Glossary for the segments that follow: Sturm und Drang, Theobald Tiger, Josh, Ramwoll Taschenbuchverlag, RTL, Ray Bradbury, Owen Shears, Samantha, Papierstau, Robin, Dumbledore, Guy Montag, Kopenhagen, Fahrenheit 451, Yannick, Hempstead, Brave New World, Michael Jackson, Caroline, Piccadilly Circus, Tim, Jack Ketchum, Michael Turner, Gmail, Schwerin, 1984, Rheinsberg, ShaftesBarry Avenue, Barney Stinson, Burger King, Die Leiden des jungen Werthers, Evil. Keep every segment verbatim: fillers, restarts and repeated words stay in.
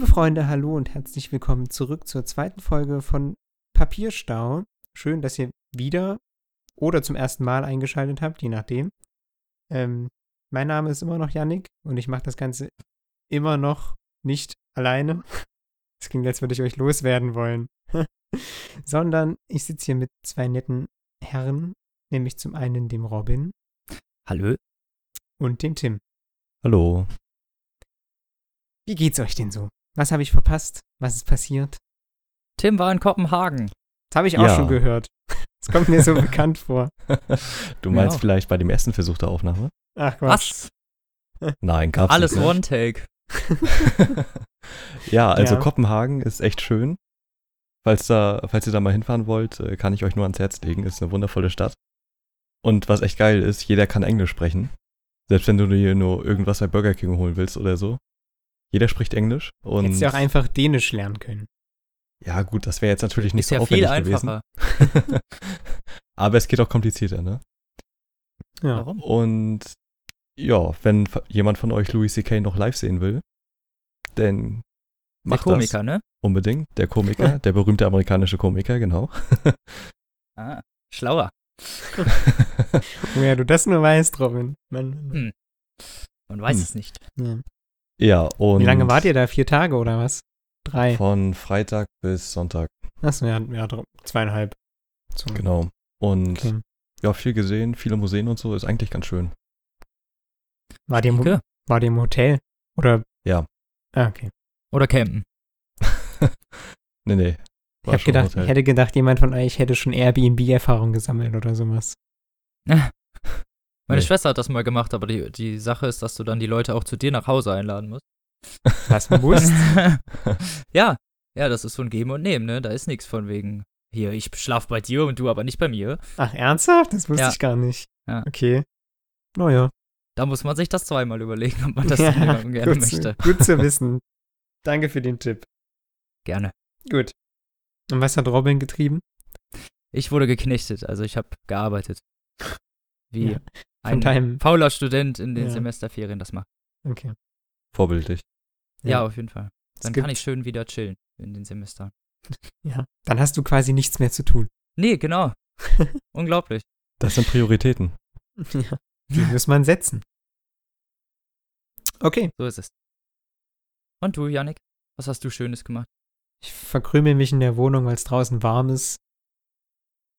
Liebe Freunde, hallo und herzlich willkommen zurück zur zweiten Folge von Papierstau. Schön, dass ihr wieder oder zum ersten Mal eingeschaltet habt, je nachdem. Ähm, mein Name ist immer noch Yannick und ich mache das Ganze immer noch nicht alleine. Das klingt, als würde ich euch loswerden wollen. Sondern ich sitze hier mit zwei netten Herren, nämlich zum einen dem Robin. Hallo. Und dem Tim. Hallo. Wie geht's euch denn so? Was habe ich verpasst? Was ist passiert? Tim war in Kopenhagen. Das habe ich auch ja. schon gehört. Das kommt mir so bekannt vor. Du meinst ja. vielleicht bei dem ersten Versuch der Aufnahme? Ach Quatsch. Was? Nein, gab's Alles nicht. Alles One-Take. Ja, also ja. Kopenhagen ist echt schön. Falls, da, falls ihr da mal hinfahren wollt, kann ich euch nur ans Herz legen. Ist eine wundervolle Stadt. Und was echt geil ist, jeder kann Englisch sprechen. Selbst wenn du dir nur irgendwas bei Burger King holen willst oder so. Jeder spricht Englisch. Und hättest du auch einfach Dänisch lernen können. Ja gut, das wäre jetzt natürlich nicht ist so ja aufwendig gewesen. Viel einfacher. Aber es geht auch komplizierter, ne? Ja. Warum? Und ja, wenn jemand von euch Louis C K noch live sehen will, dann macht das. Der Komiker, das ne? Unbedingt, der Komiker, der berühmte amerikanische Komiker, genau. Ah, schlauer. Woher du das nur weißt, Robin. Man, hm. Man weiß hm. es nicht. Ja. Ja, und wie lange wart ihr da? Vier Tage oder was? Drei? Von Freitag bis Sonntag. Achso, ja, ja, zweieinhalb. So. Genau. Und okay. ja, viel gesehen, viele Museen und so, ist eigentlich ganz schön. Wart ihr im, okay. wart ihr im Hotel? Oder? Ja. Ah, okay. Oder campen? nee, nee. Ich, hab gedacht, ich hätte gedacht, jemand von euch hätte schon Airbnb-Erfahrung gesammelt oder sowas. Meine nee. Schwester hat das mal gemacht, aber die, die Sache ist, dass du dann die Leute auch zu dir nach Hause einladen musst. Was musst? ja, ja, das ist so ein Geben und Nehmen, ne? Da ist nichts von wegen, hier, ich schlaf bei dir und du aber nicht bei mir. Ach, ernsthaft? Das wusste ja. ich gar nicht. Ja. Okay. Naja. Da muss man sich das zweimal überlegen, ob man das ja, gerne gut möchte. Zu, gut zu wissen. Danke für den Tipp. Gerne. Gut. Und was hat Robin getrieben? Ich wurde geknechtet, also ich habe gearbeitet. Wie? Ja. Ein deinem... fauler Student in den ja. Semesterferien das macht. Okay. Vorbildlich. Ja, ja, auf jeden Fall. Dann gibt... kann ich schön wieder chillen in den Semestern. Ja, dann hast du quasi nichts mehr zu tun. Nee, genau. Unglaublich. Das sind Prioritäten. Ja, die muss man setzen. Okay. So ist es. Und du, Yannick? Was hast du Schönes gemacht? Ich verkrümel mich in der Wohnung, weil es draußen warm ist.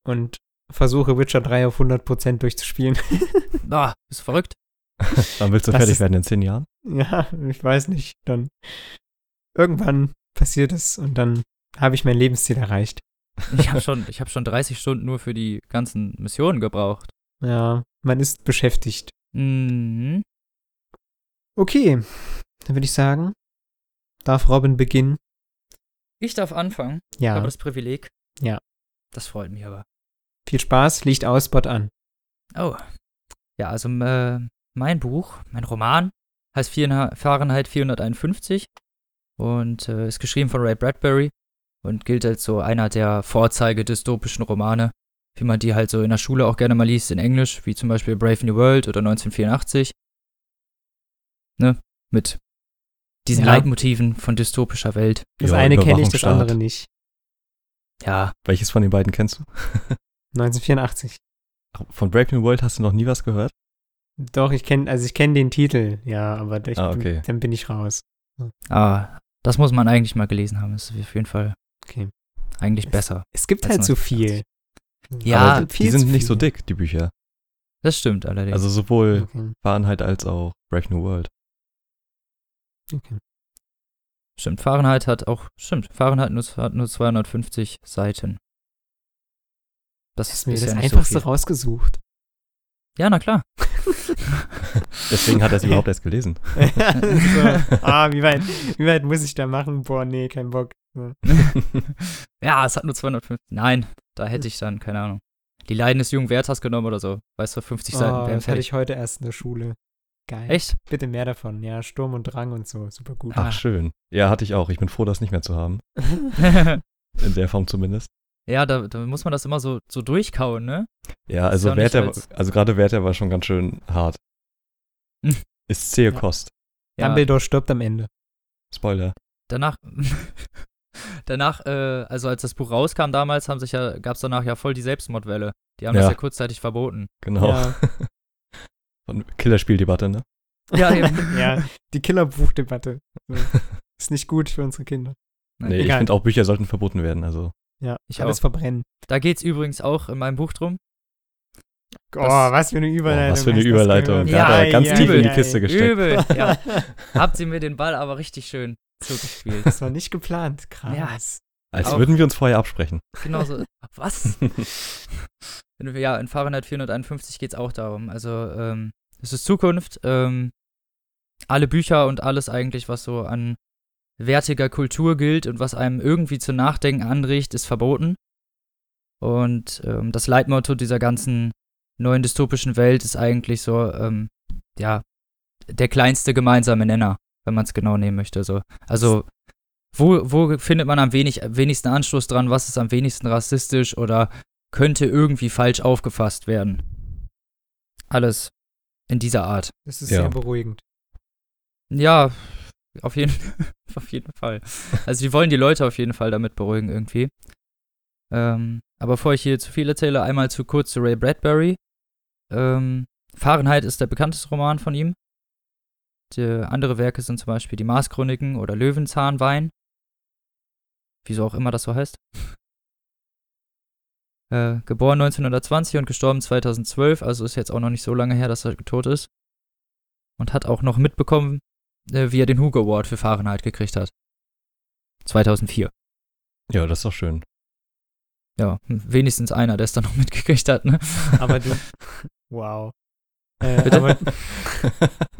Und versuche Witcher drei auf hundert Prozent durchzuspielen. Ah, bist du verrückt? Dann willst du das fertig werden in zehn Jahren? Ja, ich weiß nicht. Dann irgendwann passiert es und dann habe ich mein Lebensziel erreicht. Ich habe schon, ich hab schon dreißig Stunden nur für die ganzen Missionen gebraucht. Ja, man ist beschäftigt. Mhm. Okay, dann würde ich sagen, darf Robin beginnen? Ich darf anfangen. Ja. Ich habe das Privileg. Ja. Das freut mich aber. Viel Spaß, Licht aus, Spot an. Oh, ja, also äh, mein Buch, mein Roman, heißt Fahrenheit vierhunderteinundfünfzig und äh, ist geschrieben von Ray Bradbury und gilt als so einer der Vorzeige-dystopischen Romane, wie man die halt so in der Schule auch gerne mal liest in Englisch, wie zum Beispiel Brave New World oder neunzehnhundertvierundachtzig. Ne, mit diesen ja. Leitmotiven von dystopischer Welt. Das ja, eine kenne ich, das andere nicht. Ja. Welches von den beiden kennst du? neunzehnhundertvierundachtzig. Von Brave New World hast du noch nie was gehört? Doch, ich kenne, also ich kenne den Titel, ja, aber ich ah, okay. bin, dann bin ich raus. Ah, das muss man eigentlich mal gelesen haben, das ist auf jeden Fall okay. eigentlich es, besser. Es gibt halt zu so viel. Ja, aber die, die sind nicht so dick, die Bücher. Das stimmt allerdings. Also sowohl okay. Fahrenheit als auch Brave New World. Okay. Stimmt, Fahrenheit hat auch, stimmt, Fahrenheit nur, hat nur zweihundertfünfzig Seiten. Das ist mir das ja Einfachste so rausgesucht. Ja, na klar. Deswegen hat er es überhaupt erst gelesen. Ja, so. Ah, wie weit, wie weit muss ich da machen? Boah, nee, kein Bock. Ja, es hat nur zweihundertfünfzig. Nein, da hätte ich dann, keine Ahnung, Die Leiden des jungen Werthers genommen oder so. Weißt du, fünfzig Seiten. Oh, das hatte ich heute erst in der Schule. Geil. Echt? Bitte mehr davon. Ja, Sturm und Drang und so. Super gut. Ach, schön. Ja, hatte ich auch. Ich bin froh, das nicht mehr zu haben. In der Form zumindest. Ja, da, da muss man das immer so, so durchkauen, ne? Ja, also, ja Werther, als... also gerade Werther war schon ganz schön hart. Ist zähe ja. Kost. Ja. Dumbledore stirbt am Ende. Spoiler. Danach, danach äh, also als das Buch rauskam damals, haben sich ja, gab es danach ja voll die Selbstmordwelle. Die haben ja. das ja kurzzeitig verboten. Genau. Ja. Von Killerspieldebatte, ne? Ja, eben. Ja, die Killerbuchdebatte. Ist nicht gut für unsere Kinder. Nein, nee, egal. Ich finde auch, Bücher sollten verboten werden, also. Ja, ich alles verbrennen. Da geht's übrigens auch in meinem Buch drum. Oh, das, was für eine Überleitung. Oh, was für eine Überleitung. Da hat er ganz ja, tief ja, in die ja, Kiste gesteckt. Übel, ja. Habt ihr mir den Ball aber richtig schön zugespielt. Das war nicht geplant, krass. Ja, als auch, würden wir uns vorher absprechen. Genau so. Was? Ja, in Fahrenheit vierhunderteinundfünfzig geht's auch darum. Also, ähm, es ist Zukunft. Ähm, alle Bücher und alles eigentlich, was so an wertiger Kultur gilt und was einem irgendwie zu Nachdenken anregt, ist verboten. Und ähm, das Leitmotto dieser ganzen neuen dystopischen Welt ist eigentlich so, ähm, ja, der kleinste gemeinsame Nenner, wenn man es genau nehmen möchte. So. Also, wo, wo findet man am wenig, wenigsten Anschluss dran, was ist am wenigsten rassistisch oder könnte irgendwie falsch aufgefasst werden? Alles in dieser Art. Das ist ja sehr beruhigend. Ja, Auf jeden, auf jeden Fall. Also wir wollen die Leute auf jeden Fall damit beruhigen irgendwie. Ähm, aber bevor ich hier zu viel erzähle, einmal zu kurz zu Ray Bradbury. Ähm, Fahrenheit ist der bekannteste Roman von ihm. Die, andere Werke sind zum Beispiel die Mars-Chroniken oder Löwenzahnwein. Wieso auch immer das so heißt. Äh, geboren neunzehnhundertzwanzig und gestorben zweitausendzwölf, also ist jetzt auch noch nicht so lange her, dass er tot ist. Und hat auch noch mitbekommen, wie er den Hugo Award für Fahrenheit gekriegt hat. zweitausendvier. Ja, das ist doch schön. Ja, wenigstens einer, der es dann noch mitgekriegt hat, ne? Aber du... Wow. Äh, aber,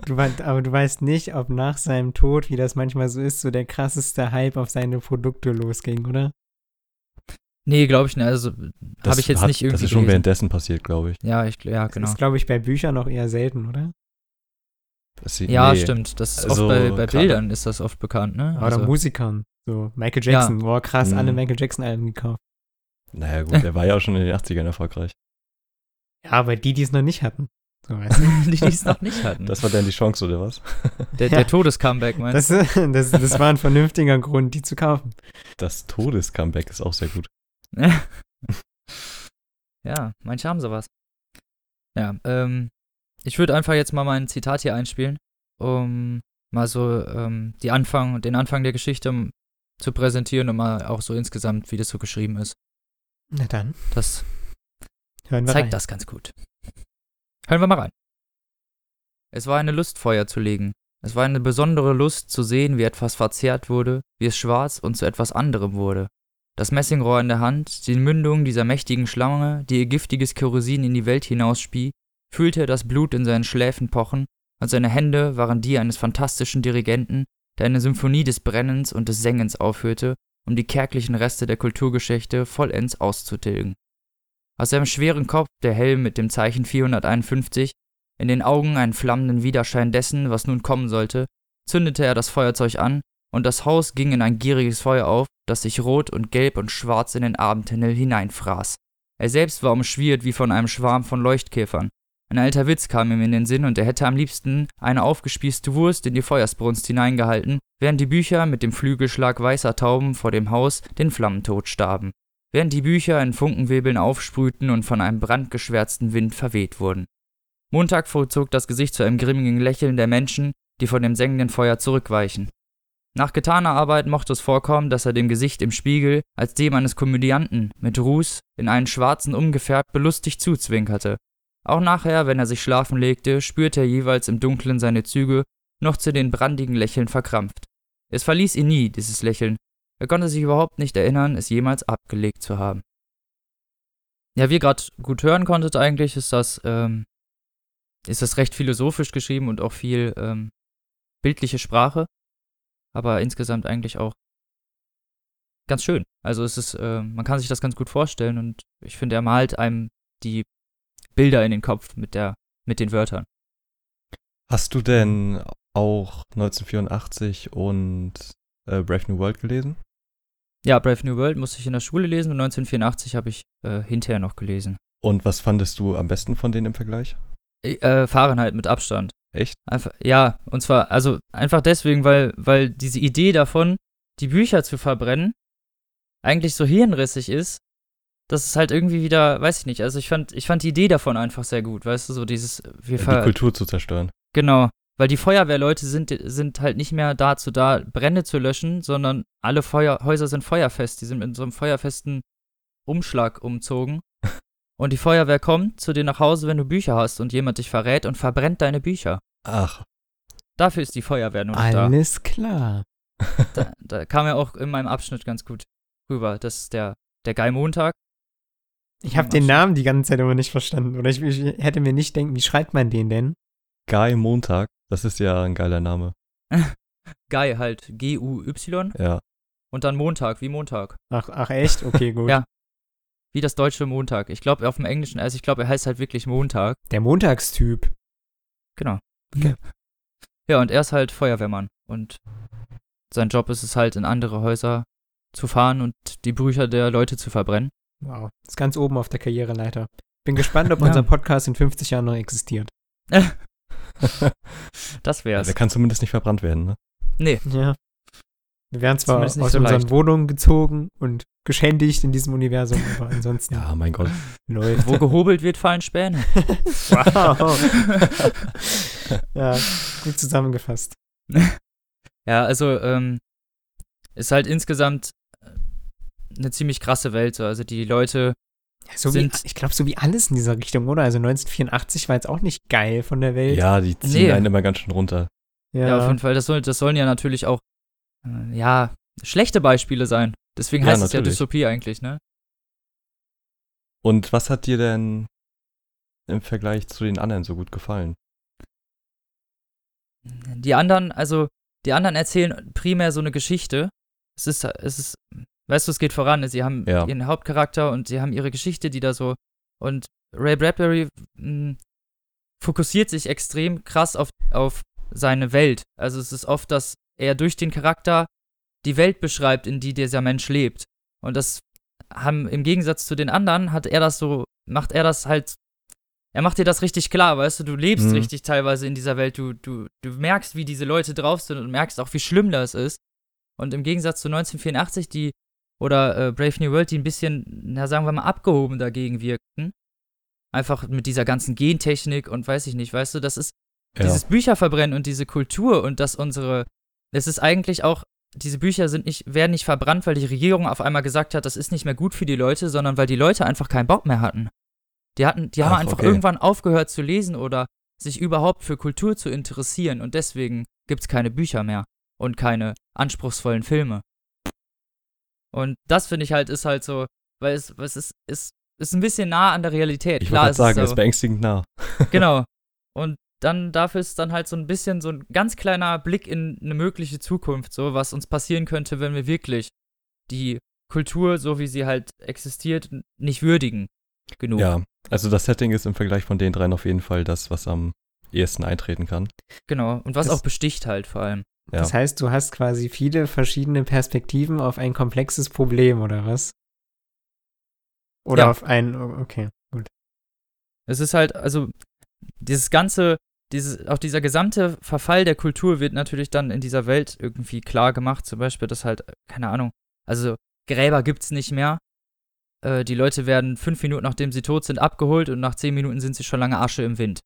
du, aber du weißt nicht, ob nach seinem Tod, wie das manchmal so ist, so der krasseste Hype auf seine Produkte losging, oder? Nee, glaube ich nicht. Also habe ich jetzt hat, nicht irgendwie... Das ist schon gelesen. Währenddessen passiert, glaube ich. Ja, ich, ja, genau. Das ist, glaube ich, bei Büchern noch eher selten, oder? Sie, ja, nee. Stimmt. Das ist also, oft bei, bei Bildern ist das oft bekannt, ne? Oder also, Musikern. So, Michael Jackson. Ja. Boah, krass, mhm. alle Michael Jackson-Alben gekauft. Naja, gut, der war ja auch schon in den achtzigern erfolgreich. Ja, aber die, die es noch nicht hatten. So, weißt du? Die, die es noch nicht hatten. Das war dann die Chance, oder was? Der, ja. der Todes-Comeback, meinst du? Das, das, das war ein vernünftiger Grund, die zu kaufen. Das Todes-Comeback ist auch sehr gut. Ja, manche haben sowas. Ja, ähm. Ich würde einfach jetzt mal mein Zitat hier einspielen, um mal so ähm, die Anfang, den Anfang der Geschichte zu präsentieren und mal auch so insgesamt, wie das so geschrieben ist. Na dann. Das Hören wir zeigt rein. Das ganz gut. Hören wir mal rein. Es war eine Lust, Feuer zu legen. Es war eine besondere Lust, zu sehen, wie etwas verzehrt wurde, wie es schwarz und zu etwas anderem wurde. Das Messingrohr in der Hand, die Mündung dieser mächtigen Schlange, die ihr giftiges Kerosin in die Welt hinausspie, fühlte er das Blut in seinen Schläfen pochen, und seine Hände waren die eines fantastischen Dirigenten, der eine Symphonie des Brennens und des Sängens aufhörte, um die kärglichen Reste der Kulturgeschichte vollends auszutilgen. Aus seinem schweren Kopf der Helm mit dem Zeichen vierhunderteinundfünfzig, in den Augen einen flammenden Widerschein dessen, was nun kommen sollte, zündete er das Feuerzeug an, und das Haus ging in ein gieriges Feuer auf, das sich rot und gelb und schwarz in den Abendhimmel hineinfraß. Er selbst war umschwirrt wie von einem Schwarm von Leuchtkäfern. Ein alter Witz kam ihm in den Sinn und er hätte am liebsten eine aufgespießte Wurst in die Feuersbrunst hineingehalten, während die Bücher mit dem Flügelschlag weißer Tauben vor dem Haus den Flammentod starben, während die Bücher in Funkenwirbeln aufsprühten und von einem brandgeschwärzten Wind verweht wurden. Montag verzog das Gesicht zu einem grimmigen Lächeln der Menschen, die von dem sengenden Feuer zurückweichen. Nach getaner Arbeit mochte es vorkommen, dass er dem Gesicht im Spiegel als dem eines Komödianten mit Ruß in einen schwarzen Umgefärbt belustigt zuzwinkerte. Auch nachher, wenn er sich schlafen legte, spürte er jeweils im Dunkeln seine Züge, noch zu den brandigen Lächeln verkrampft. Es verließ ihn nie, dieses Lächeln. Er konnte sich überhaupt nicht erinnern, es jemals abgelegt zu haben. Ja, wie ihr gerade gut hören konntet eigentlich, ist das, ähm, ist das recht philosophisch geschrieben und auch viel ähm, bildliche Sprache, aber insgesamt eigentlich auch ganz schön. Also es ist, äh, man kann sich das ganz gut vorstellen und ich finde, er malt einem die Bilder in den Kopf mit der, mit den Wörtern. Hast du denn auch neunzehnhundertvierundachtzig und äh, Brave New World gelesen? Ja, Brave New World musste ich in der Schule lesen und neunzehnhundertvierundachtzig habe ich äh, hinterher noch gelesen. Und was fandest du am besten von denen im Vergleich? Äh, Fahrenheit mit Abstand. Echt? Einfach, ja, und zwar, also einfach deswegen, weil, weil diese Idee davon, die Bücher zu verbrennen, eigentlich so hirnrissig ist, dass es halt irgendwie wieder, weiß ich nicht, also ich fand, ich fand die Idee davon einfach sehr gut, weißt du, so dieses... Wir ja, die Kultur zu zerstören. Genau, weil die Feuerwehrleute sind, sind halt nicht mehr dazu da, Brände zu löschen, sondern alle Feuer, Häuser sind feuerfest, die sind mit so einem feuerfesten Umschlag umzogen. Und die Feuerwehr kommt zu dir nach Hause, wenn du Bücher hast und jemand dich verrät und verbrennt deine Bücher. Ach. Dafür ist die Feuerwehr nur da. Alles klar. Da, da kam ja auch in meinem Abschnitt ganz gut rüber. Das ist der, der Guy Montag. Ich habe den Namen die ganze Zeit immer nicht verstanden. Oder ich, ich hätte mir nicht denken, wie schreibt man den denn? Guy Montag, das ist ja ein geiler Name. Guy halt, G U Y. Ja. Und dann Montag, wie Montag. Ach, ach echt? Okay, gut. Ja. Wie das deutsche Montag. Ich glaube, auf dem Englischen, also ich glaube, er heißt halt wirklich Montag. Der Montagstyp. Genau. Okay. Ja, und er ist halt Feuerwehrmann. Und sein Job ist es halt, in andere Häuser zu fahren und die Bücher der Leute zu verbrennen. Wow, ist ganz oben auf der Karriereleiter. Bin gespannt, ob ja. unser Podcast in fünfzig Jahren noch existiert. Das wär's. Der kann zumindest nicht verbrannt werden, ne? Nee. Ja. Wir werden zwar aus so unseren leicht. Wohnungen gezogen und geschändigt in diesem Universum, aber ansonsten... Ja, mein Gott. Läuft. Wo gehobelt wird, fallen Späne. Wow. Ja, gut zusammengefasst. Ja, also ähm, ist halt insgesamt eine ziemlich krasse Welt. Also die Leute ja, so sind... Wie, ich glaube, so wie alles in dieser Richtung, oder? Also neunzehnhundertvierundachtzig war jetzt auch nicht geil von der Welt. Ja, die ziehen nee. einen immer ganz schön runter. Ja, ja auf jeden Fall. Das, soll, das sollen ja natürlich auch ja, schlechte Beispiele sein. Deswegen heißt ja, es ja Dystopie eigentlich, ne? Und was hat dir denn im Vergleich zu den anderen so gut gefallen? Die anderen, also, die anderen erzählen primär so eine Geschichte. Es ist, es ist, weißt du, es geht voran. Sie haben ja. ihren Hauptcharakter und sie haben ihre Geschichte, die da so. Und Ray Bradbury mh, fokussiert sich extrem krass auf, auf seine Welt. Also, es ist oft, dass er durch den Charakter die Welt beschreibt, in die dieser Mensch lebt. Und das haben, im Gegensatz zu den anderen, hat er das so, macht er das halt, er macht dir das richtig klar, weißt du, du lebst mhm. richtig teilweise in dieser Welt, du, du, du merkst, wie diese Leute drauf sind und merkst auch, wie schlimm das ist. Und im Gegensatz zu neunzehnhundertvierundachtzig, die, oder äh, Brave New World, die ein bisschen, na sagen wir mal, abgehoben dagegen wirkten, einfach mit dieser ganzen Gentechnik und weiß ich nicht, weißt du, das ist ja. dieses Bücherverbrennen und diese Kultur und dass unsere, es ist eigentlich auch, diese Bücher sind nicht, werden nicht verbrannt, weil die Regierung auf einmal gesagt hat, das ist nicht mehr gut für die Leute, sondern weil die Leute einfach keinen Bock mehr hatten. Die hatten, die Ach, haben einfach okay. irgendwann aufgehört zu lesen oder sich überhaupt für Kultur zu interessieren und deswegen gibt's keine Bücher mehr und keine anspruchsvollen Filme. Und das finde ich halt, ist halt so, weil es, es ist, ist, ist ein bisschen nah an der Realität. Ich würde sagen, es ist beängstigend nah. Genau. Und dann dafür ist dann halt so ein bisschen so ein ganz kleiner Blick in eine mögliche Zukunft, so was uns passieren könnte, wenn wir wirklich die Kultur, so wie sie halt existiert, nicht würdigen genug. Ja, also das Setting ist im Vergleich von den dreien auf jeden Fall das, was am ehesten eintreten kann. Genau, und was das, auch besticht halt vor allem. Ja. Das heißt, du hast quasi viele verschiedene Perspektiven auf ein komplexes Problem, oder was? Oder ja. auf ein, okay, gut. Es ist halt, also dieses ganze Dieses, auch dieser gesamte Verfall der Kultur wird natürlich dann in dieser Welt irgendwie klar gemacht. Zum Beispiel, dass halt, keine Ahnung, also Gräber gibt's nicht mehr. Äh, die Leute werden fünf Minuten, nachdem sie tot sind, abgeholt und nach zehn Minuten sind sie schon lange Asche im Wind.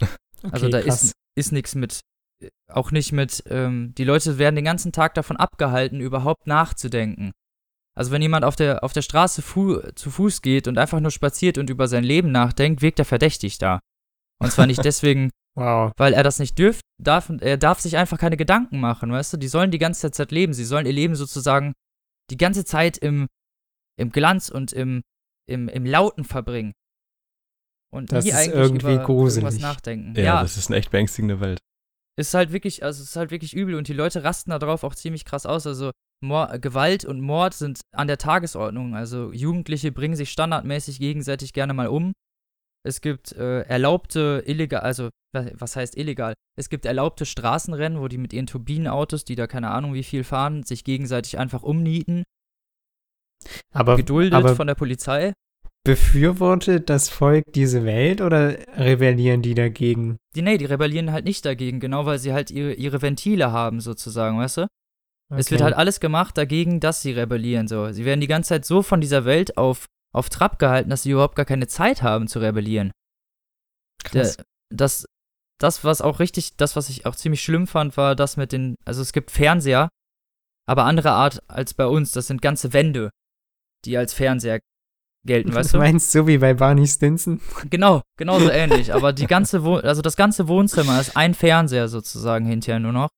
Okay, also da krass. ist, ist nichts mit, auch nicht mit, ähm, die Leute werden den ganzen Tag davon abgehalten, überhaupt nachzudenken. Also wenn jemand auf der, auf der Straße fu- zu Fuß geht und einfach nur spaziert und über sein Leben nachdenkt, wirkt er verdächtig da. Und zwar nicht deswegen, wow. weil er das nicht dürft, darf und er darf sich einfach keine Gedanken machen, weißt du? Die sollen die ganze Zeit leben, sie sollen ihr Leben sozusagen die ganze Zeit im, im Glanz und im, im, im Lauten verbringen. Und das nie ist eigentlich irgendwie über gruselig. Irgendwas nachdenken. Ja, ja, das ist eine echt beängstigende Welt. Ist halt wirklich, also ist halt wirklich übel und die Leute rasten da drauf auch ziemlich krass aus. Also Mor- Gewalt und Mord sind an der Tagesordnung. Also Jugendliche bringen sich standardmäßig gegenseitig gerne mal um. Es gibt äh, erlaubte, illegal, also, was heißt illegal? Es gibt erlaubte Straßenrennen, wo die mit ihren Turbinenautos, die da keine Ahnung wie viel fahren, sich gegenseitig einfach umnieten. Aber, Geduldet aber von der Polizei. Befürwortet das Volk diese Welt oder rebellieren die dagegen? Die, nee, die rebellieren halt nicht dagegen, genau, weil sie halt ihre, ihre Ventile haben sozusagen, weißt du? Okay. Es wird halt alles gemacht dagegen, dass sie rebellieren. So. Sie werden die ganze Zeit so von dieser Welt auf, auf Trab gehalten, dass sie überhaupt gar keine Zeit haben zu rebellieren. Krass. Da, das, das, was auch richtig, das, was ich auch ziemlich schlimm fand, war das mit den, also es gibt Fernseher, aber andere Art als bei uns. Das sind ganze Wände, die als Fernseher gelten, weißt du? Du meinst so wie bei Barney Stinson? Genau, genau so ähnlich. Aber die ganze Wo- also das ganze Wohnzimmer ist ein Fernseher sozusagen hinterher nur noch.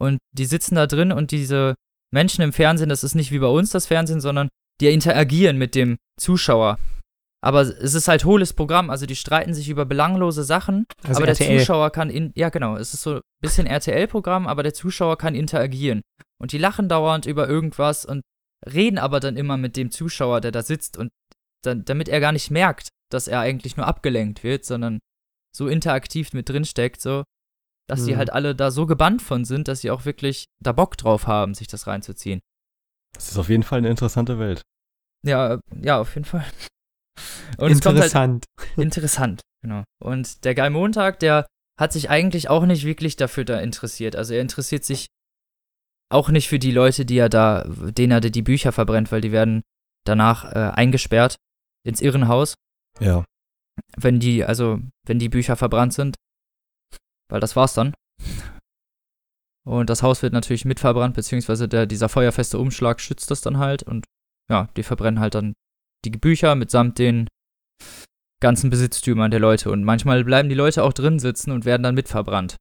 Und die sitzen da drin und diese Menschen im Fernsehen, das ist nicht wie bei uns das Fernsehen, sondern die interagieren mit dem Zuschauer. Aber es ist halt hohles Programm, also die streiten sich über belanglose Sachen, also aber R T L. Der Zuschauer kann, in, ja genau, es ist so ein bisschen R T L-Programm, aber der Zuschauer kann interagieren. Und die lachen dauernd über irgendwas und reden aber dann immer mit dem Zuschauer, der da sitzt und dann, damit er gar nicht merkt, dass er eigentlich nur abgelenkt wird, sondern so interaktiv mit drinsteckt, so. Dass die halt alle da so gebannt von sind, dass sie auch wirklich da Bock drauf haben, sich das reinzuziehen. Das ist auf jeden Fall eine interessante Welt. Ja, ja, auf jeden Fall. Und interessant. Es kommt halt interessant, genau. Und der Guy Montag, der hat sich eigentlich auch nicht wirklich dafür da interessiert. Also er interessiert sich auch nicht für die Leute, die er da, denen er die Bücher verbrennt, weil die werden danach äh, eingesperrt ins Irrenhaus. Ja. Wenn die, also, wenn die Bücher verbrannt sind. Weil das war's dann. Und das Haus wird natürlich mitverbrannt, beziehungsweise der, dieser feuerfeste Umschlag schützt das dann halt. Und ja, die verbrennen halt dann die Bücher mitsamt den ganzen Besitztümern der Leute. Und manchmal bleiben die Leute auch drin sitzen und werden dann mitverbrannt.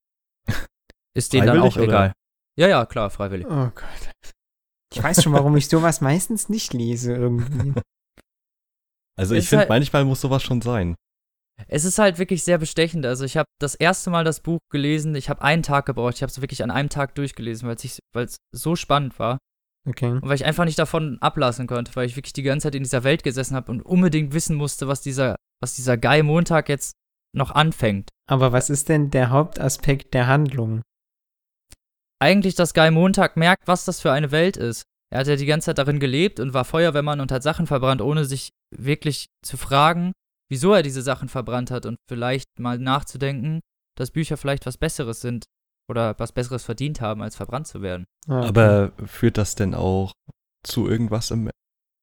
Ist denen freiwillig, dann auch egal. Oder? Ja, ja, klar, freiwillig. Oh Gott. Ich weiß schon, warum ich sowas meistens nicht lese irgendwie. Also ich finde, halt manchmal muss sowas schon sein. Es ist halt wirklich sehr bestechend. Also ich habe das erste Mal das Buch gelesen, ich habe einen Tag gebraucht, ich habe es wirklich an einem Tag durchgelesen, weil es so spannend war. Okay. Und weil ich einfach nicht davon ablassen konnte, weil ich wirklich die ganze Zeit in dieser Welt gesessen habe und unbedingt wissen musste, was dieser, was dieser Guy Montag jetzt noch anfängt. Aber was ist denn der Hauptaspekt der Handlung? Eigentlich, dass Guy Montag merkt, was das für eine Welt ist. Er hat ja die ganze Zeit darin gelebt und war Feuerwehrmann und hat Sachen verbrannt, ohne sich wirklich zu fragen, wieso er diese Sachen verbrannt hat und vielleicht mal nachzudenken, dass Bücher vielleicht was Besseres sind oder was Besseres verdient haben, als verbrannt zu werden. Aber führt das denn auch zu irgendwas im,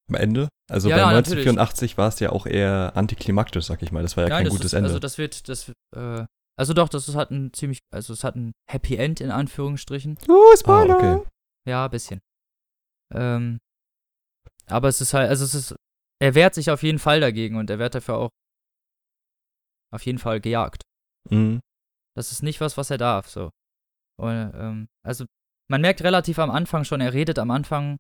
am Ende? Also ja, bei ja, neunzehnhundertvierundachtzig war es ja auch eher antiklimaktisch, sag ich mal. Das war ja Nein, kein gutes ist, Ende. Also das wird, das, äh, also doch, das hat ein ziemlich, also es hat ein Happy End in Anführungsstrichen. Uh, Spoiler! Ah, okay. Ja, ein bisschen. Ähm, aber es ist halt, also es ist, er wehrt sich auf jeden Fall dagegen und er wird dafür auch auf jeden Fall gejagt. Mhm. Das ist nicht was, was er darf, so. Und, ähm, also, man merkt relativ am Anfang schon, er redet am Anfang,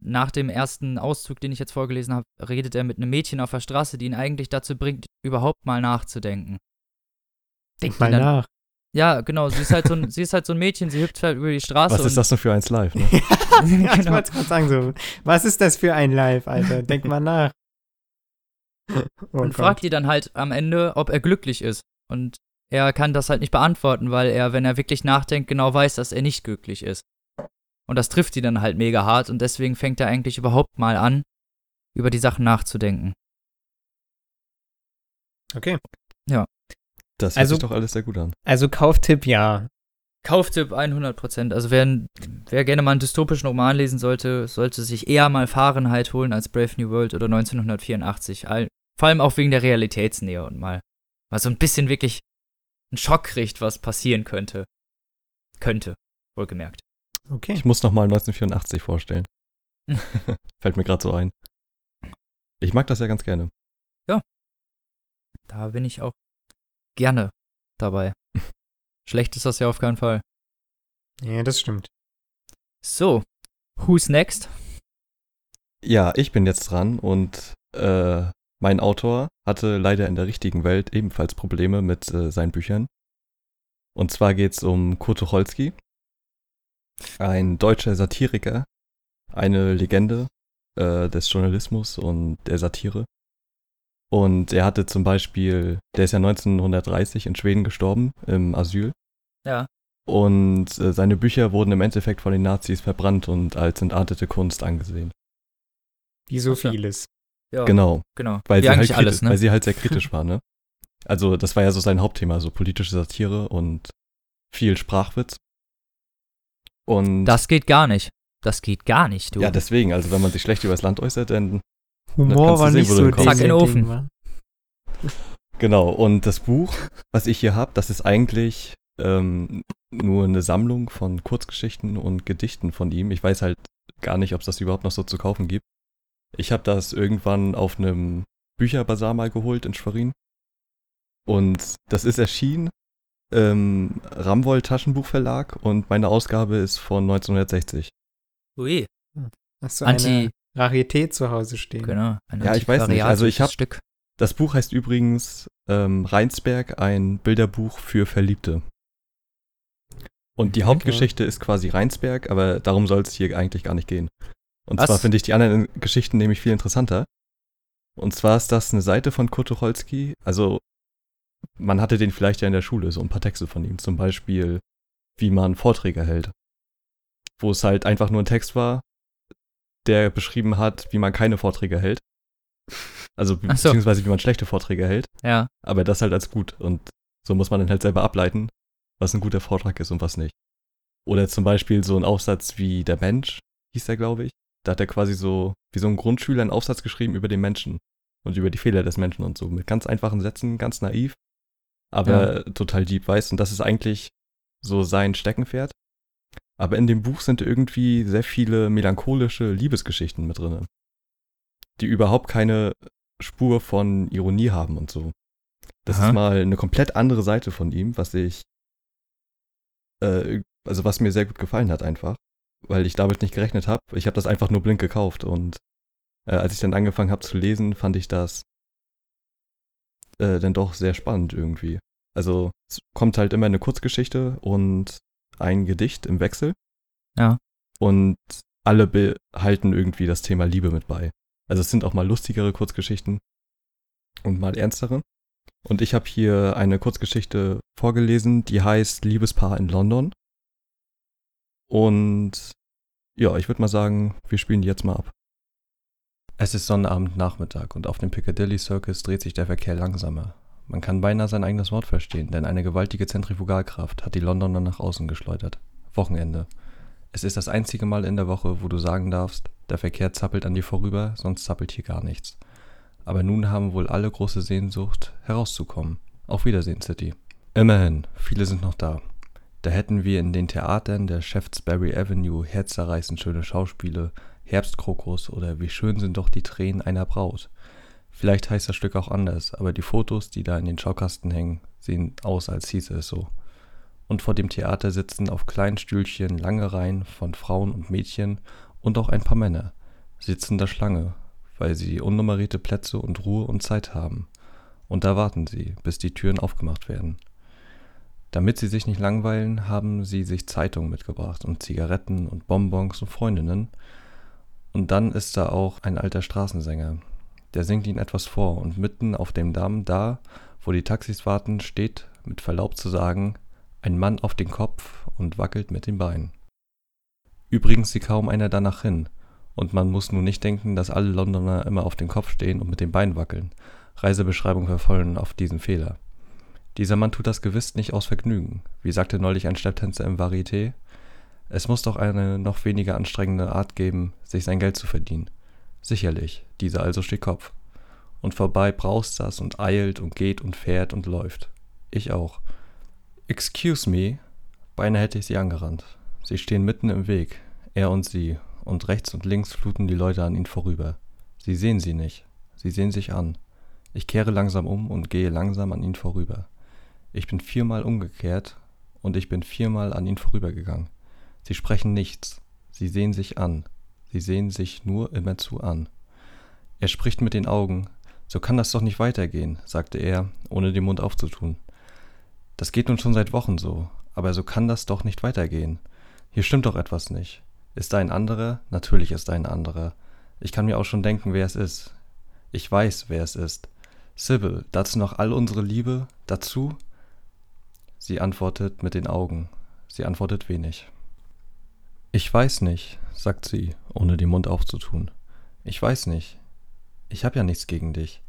nach dem ersten Auszug, den ich jetzt vorgelesen habe, redet er mit einem Mädchen auf der Straße, die ihn eigentlich dazu bringt, überhaupt mal nachzudenken. Denkt mal dann, nach. Ja, genau, sie ist halt so ein, sie ist halt so ein Mädchen, sie hüpft halt über die Straße. Was ist das denn für eins live, ne? Ja, ich wollte es gerade sagen, so, was ist das für ein Live, Alter? Denk mal nach. Oh, und fragt die dann halt am Ende, ob er glücklich ist. Und er kann das halt nicht beantworten, weil er, wenn er wirklich nachdenkt, genau weiß, dass er nicht glücklich ist. Und das trifft die dann halt mega hart und deswegen fängt er eigentlich überhaupt mal an, über die Sachen nachzudenken. Okay. Ja. Das hört also, sich doch alles sehr gut an. Also Kauftipp, ja. Kauftipp hundert Prozent. Also wer, wer gerne mal einen dystopischen Roman lesen sollte, sollte sich eher mal Fahrenheit holen als Brave New World oder neunzehnhundertvierundachtzig. All, vor allem auch wegen der Realitätsnähe und mal, mal so ein bisschen wirklich einen Schock kriegt, was passieren könnte. Könnte, wohlgemerkt. Okay. Ich muss nochmal neunzehnhundertvierundachtzig vorstellen. Fällt mir gerade so ein. Ich mag das ja ganz gerne. Ja. Da bin ich auch gerne dabei. Schlecht ist das ja auf keinen Fall. Ja, das stimmt. So, who's next? Ja, ich bin jetzt dran und äh, mein Autor hatte leider in der richtigen Welt ebenfalls Probleme mit äh, seinen Büchern. Und zwar geht's um Kurt Tucholsky, ein deutscher Satiriker, eine Legende äh, des Journalismus und der Satire. Und er hatte zum Beispiel, der ist ja neunzehnhundertdreißig in Schweden gestorben, im Asyl. Ja. Und äh, seine Bücher wurden im Endeffekt von den Nazis verbrannt und als entartete Kunst angesehen. Wie so vieles. Ja. Genau. Genau. Weil, sie halt, alles, kritisch, ne? weil sie halt sehr kritisch war, ne? Also das war ja so sein Hauptthema, so politische Satire und viel Sprachwitz. Und das geht gar nicht. Das geht gar nicht, du. Ja, deswegen. Also, wenn man sich schlecht über das Land äußert, dann. Humor war nicht so zack in den Ofen. Genau. Und das Buch, was ich hier habe, das ist eigentlich ähm, nur eine Sammlung von Kurzgeschichten und Gedichten von ihm. Ich weiß halt gar nicht, ob es das überhaupt noch so zu kaufen gibt. Ich habe das irgendwann auf einem Bücherbasar mal geholt in Schwerin. Und das ist erschienen im Ramwoll Taschenbuchverlag und meine Ausgabe ist von neunzehnhundertsechzig. Ui. Hast du Anti- eine Rarität zu Hause stehen? Genau. Ja, ich weiß nicht. Also ich habe das Buch heißt übrigens ähm, Rheinsberg, ein Bilderbuch für Verliebte. Und die okay. Hauptgeschichte ist quasi Rheinsberg, aber darum soll es hier eigentlich gar nicht gehen. Und Was? zwar finde ich die anderen Geschichten nämlich viel interessanter. Und zwar ist das eine Seite von Kurt Tucholsky. Also man hatte den vielleicht ja in der Schule, so ein paar Texte von ihm. Zum Beispiel, wie man Vorträge hält. Wo es halt einfach nur ein Text war, der beschrieben hat, wie man keine Vorträge hält. Also be- so. beziehungsweise wie man schlechte Vorträge hält. Ja. Aber das halt als gut. Und so muss man dann halt selber ableiten, was ein guter Vortrag ist und was nicht. Oder zum Beispiel so ein Aufsatz wie Der Mensch, hieß der, glaube ich. Da hat er quasi so, wie so ein Grundschüler, einen Aufsatz geschrieben über den Menschen und über die Fehler des Menschen und so. Mit ganz einfachen Sätzen, ganz naiv, aber ja. total deep weiß. Und das ist eigentlich so sein Steckenpferd. Aber in dem Buch sind irgendwie sehr viele melancholische Liebesgeschichten mit drin, die überhaupt keine Spur von Ironie haben und so. Das Aha. ist mal eine komplett andere Seite von ihm, was ich, äh, also was mir sehr gut gefallen hat einfach, weil ich damit nicht gerechnet habe. Ich habe das einfach nur blind gekauft und äh, als ich dann angefangen habe zu lesen, fand ich das äh, dann doch sehr spannend irgendwie. Also es kommt halt immer eine Kurzgeschichte und ein Gedicht im Wechsel. Ja. Und alle behalten irgendwie das Thema Liebe mit bei. Also es sind auch mal lustigere Kurzgeschichten und mal ernstere. Und ich habe hier eine Kurzgeschichte vorgelesen, die heißt Liebespaar in London. Und ja, ich würde mal sagen, wir spielen die jetzt mal ab. Es ist Sonnabendnachmittag und auf dem Piccadilly Circus dreht sich der Verkehr langsamer. Man kann beinahe sein eigenes Wort verstehen, denn eine gewaltige Zentrifugalkraft hat die Londoner nach außen geschleudert. Wochenende. Es ist das einzige Mal in der Woche, wo du sagen darfst, der Verkehr zappelt an dir vorüber, sonst zappelt hier gar nichts. Aber nun haben wohl alle große Sehnsucht, herauszukommen. Auf Wiedersehen, City. Immerhin, viele sind noch da. Da hätten wir in den Theatern der ShaftesBarry Avenue herzzerreißend schöne Schauspiele, Herbstkrokus oder Wie schön sind doch die Tränen einer Braut. Vielleicht heißt das Stück auch anders, aber die Fotos, die da in den Schaukasten hängen, sehen aus, als hieße es so. Und vor dem Theater sitzen auf kleinen Stühlchen lange Reihen von Frauen und Mädchen und auch ein paar Männer, sitzen da Schlange, weil sie unnummerierte Plätze und Ruhe und Zeit haben. Und da warten sie, bis die Türen aufgemacht werden. Damit sie sich nicht langweilen, haben sie sich Zeitungen mitgebracht und Zigaretten und Bonbons und Freundinnen. Und dann ist da auch ein alter Straßensänger. Der singt ihnen etwas vor und mitten auf dem Damm da, wo die Taxis warten, steht, mit Verlaub zu sagen, ein Mann auf den Kopf und wackelt mit den Beinen. Übrigens sieht kaum einer danach hin und man muss nun nicht denken, dass alle Londoner immer auf den Kopf stehen und mit den Beinen wackeln. Reisebeschreibungen verfolgen auf diesen Fehler. Dieser Mann tut das gewiss nicht aus Vergnügen. Wie sagte neulich ein Stepptänzer im Varieté, es muss doch eine noch weniger anstrengende Art geben, sich sein Geld zu verdienen. Sicherlich, dieser also steht Kopf. Und vorbei braust das und eilt und geht und fährt und läuft. Ich auch. Excuse me, beinahe hätte ich sie angerannt. Sie stehen mitten im Weg, er und sie, und rechts und links fluten die Leute an ihnen vorüber. Sie sehen sie nicht, sie sehen sich an. Ich kehre langsam um und gehe langsam an ihnen vorüber. Ich bin viermal umgekehrt und ich bin viermal an ihnen vorübergegangen. Sie sprechen nichts, sie sehen sich an. Sie sehen sich nur immerzu an. Er spricht mit den Augen. So kann das doch nicht weitergehen, sagte er, ohne den Mund aufzutun. Das geht nun schon seit Wochen so, aber so kann das doch nicht weitergehen. Hier stimmt doch etwas nicht. Ist da ein anderer? Natürlich ist da ein anderer. Ich kann mir auch schon denken, wer es ist. Ich weiß, wer es ist. Sybil, dazu noch all unsere Liebe, dazu? Sie antwortet mit den Augen. Sie antwortet wenig. Ich weiß nicht, sagt sie, ohne den Mund aufzutun. Ich weiß nicht. Ich hab ja nichts gegen dich.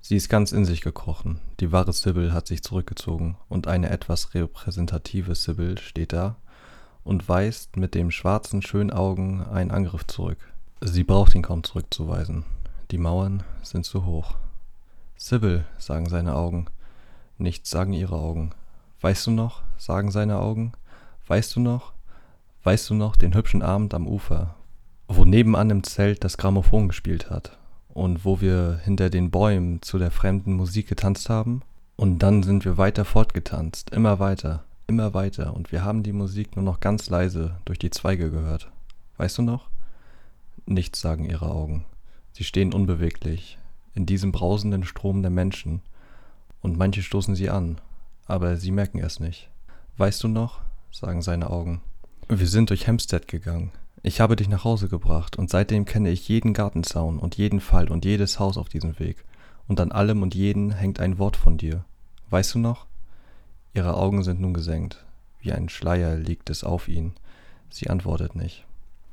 Sie ist ganz in sich gekrochen. Die wahre Sybil hat sich zurückgezogen und eine etwas repräsentative Sybil steht da und weist mit den schwarzen Schönaugen einen Angriff zurück. Sie braucht ihn kaum zurückzuweisen. Die Mauern sind zu hoch. Sybil, sagen seine Augen. Nichts sagen ihre Augen. Weißt du noch, sagen seine Augen. Weißt du noch, weißt du noch den hübschen Abend am Ufer, wo nebenan im Zelt das Grammophon gespielt hat und wo wir hinter den Bäumen zu der fremden Musik getanzt haben? Und dann sind wir weiter fortgetanzt, immer weiter, immer weiter, und wir haben die Musik nur noch ganz leise durch die Zweige gehört. Weißt du noch? Nichts sagen ihre Augen. Sie stehen unbeweglich, in diesem brausenden Strom der Menschen, und manche stoßen sie an, aber sie merken es nicht. Weißt du noch? Sagen seine Augen. Wir sind durch Hempstead gegangen. Ich habe dich nach Hause gebracht, und seitdem kenne ich jeden Gartenzaun und jeden Fall und jedes Haus auf diesem Weg. Und an allem und jeden hängt ein Wort von dir. Weißt du noch? Ihre Augen sind nun gesenkt. Wie ein Schleier liegt es auf ihnen. Sie antwortet nicht.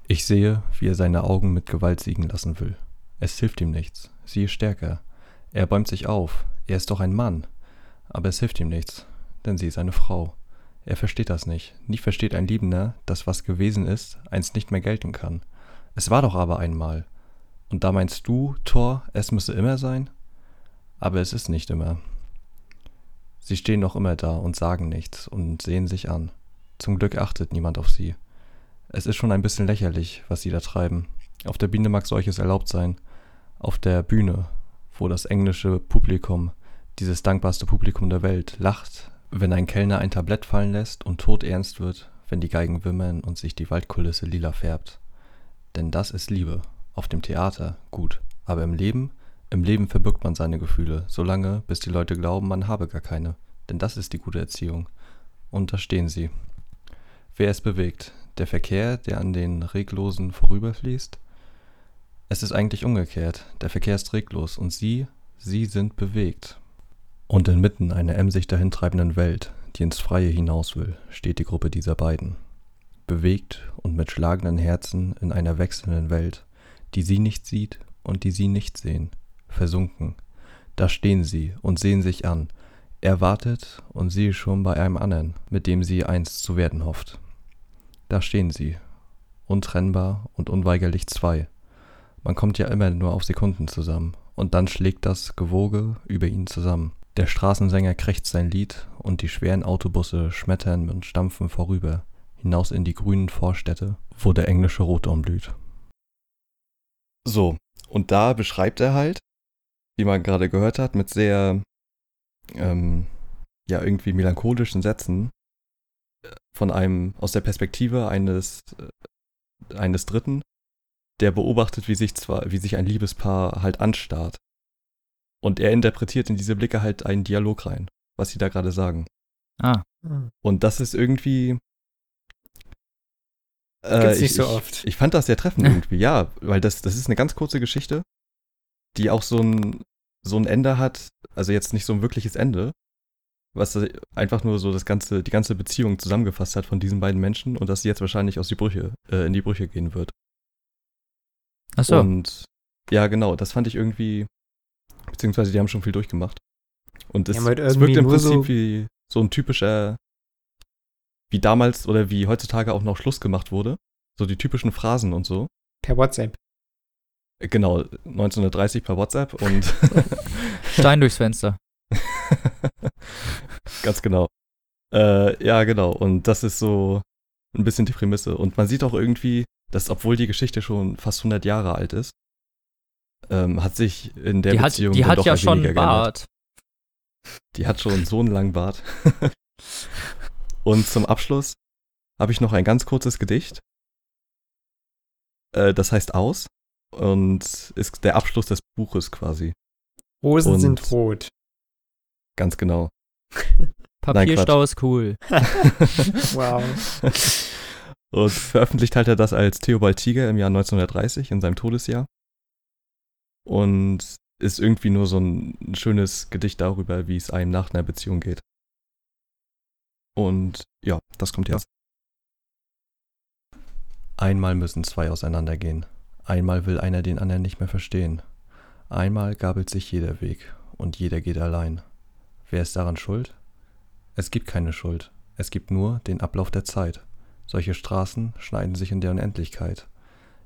Ich sehe, wie er seine Augen mit Gewalt siegen lassen will. Es hilft ihm nichts. Sie ist stärker. Er bäumt sich auf. Er ist doch ein Mann. Aber es hilft ihm nichts, denn sie ist eine Frau. Er versteht das nicht. Nie versteht ein Liebender, dass was gewesen ist, eins nicht mehr gelten kann. Es war doch aber einmal. Und da meinst du, Thor, es müsse immer sein? Aber es ist nicht immer. Sie stehen noch immer da und sagen nichts und sehen sich an. Zum Glück achtet niemand auf sie. Es ist schon ein bisschen lächerlich, was sie da treiben. Auf der Bühne mag solches erlaubt sein. Auf der Bühne, wo das englische Publikum, dieses dankbarste Publikum der Welt, lacht, wenn ein Kellner ein Tablett fallen lässt und todernst wird, wenn die Geigen wimmern und sich die Waldkulisse lila färbt. Denn das ist Liebe. Auf dem Theater, gut. Aber im Leben? Im Leben verbirgt man seine Gefühle, solange, bis die Leute glauben, man habe gar keine. Denn das ist die gute Erziehung. Und da stehen sie. Wer es bewegt? Der Verkehr, der an den Reglosen vorüberfließt? Es ist eigentlich umgekehrt. Der Verkehr ist reglos und sie, sie sind bewegt. Und inmitten einer emsig dahintreibenden Welt, die ins Freie hinaus will, steht die Gruppe dieser beiden. Bewegt und mit schlagenden Herzen in einer wechselnden Welt, die sie nicht sieht und die sie nicht sehen. Versunken. Da stehen sie und sehen sich an. Er wartet und sie ist schon bei einem anderen, mit dem sie einst zu werden hofft. Da stehen sie. Untrennbar und unweigerlich zwei. Man kommt ja immer nur auf Sekunden zusammen. Und dann schlägt das Gewoge über ihnen zusammen. Der Straßensänger krächzt sein Lied und die schweren Autobusse schmettern und stampfen vorüber, hinaus in die grünen Vorstädte, wo der englische Rotdorn blüht. So, und da beschreibt er halt, wie man gerade gehört hat, mit sehr, ähm, ja irgendwie melancholischen Sätzen von einem, aus der Perspektive eines, äh, eines Dritten, der beobachtet, wie sich zwar, wie sich ein Liebespaar halt anstarrt. Und er interpretiert in diese Blicke halt einen Dialog rein, was sie da gerade sagen. Ah. Und das ist irgendwie... Äh, Gibt's nicht ich, so oft. Ich, ich fand das sehr treffend irgendwie, ja, weil das, das ist eine ganz kurze Geschichte, die auch so ein, so ein Ende hat, also jetzt nicht so ein wirkliches Ende, was einfach nur so das ganze, die ganze Beziehung zusammengefasst hat von diesen beiden Menschen und dass sie jetzt wahrscheinlich aus die Brüche, äh, in die Brüche gehen wird. Ach so. Und ja, genau, das fand ich irgendwie... Beziehungsweise die haben schon viel durchgemacht. Und es, ja, halt es wirkt im Prinzip so wie so ein typischer, wie damals oder wie heutzutage auch noch Schluss gemacht wurde. So die typischen Phrasen und so. Per WhatsApp. Genau, neunzehnhundertdreißig per WhatsApp und Stein durchs Fenster. Ganz genau. Äh, ja, genau. Und das ist so ein bisschen die Prämisse. Und man sieht auch irgendwie, dass obwohl die Geschichte schon fast hundert Jahre alt ist, Ähm, hat sich in der die Beziehung hat, die hat doch ja schon einen Bart. Die hat schon so einen langen Bart. Und zum Abschluss habe ich noch ein ganz kurzes Gedicht. Äh, das heißt Aus und ist der Abschluss des Buches quasi. Rosen und sind rot. Ganz genau. Papierstau ist cool. Wow. Und veröffentlicht hat er das als Theobald Tiger im Jahr neunzehnhundertdreißig in seinem Todesjahr. Und ist irgendwie nur so ein schönes Gedicht darüber, wie es einem nach einer Beziehung geht. Und ja, das kommt jetzt. Einmal müssen zwei auseinandergehen. Einmal will einer den anderen nicht mehr verstehen. Einmal gabelt sich jeder Weg und jeder geht allein. Wer ist daran schuld? Es gibt keine Schuld. Es gibt nur den Ablauf der Zeit. Solche Straßen schneiden sich in der Unendlichkeit.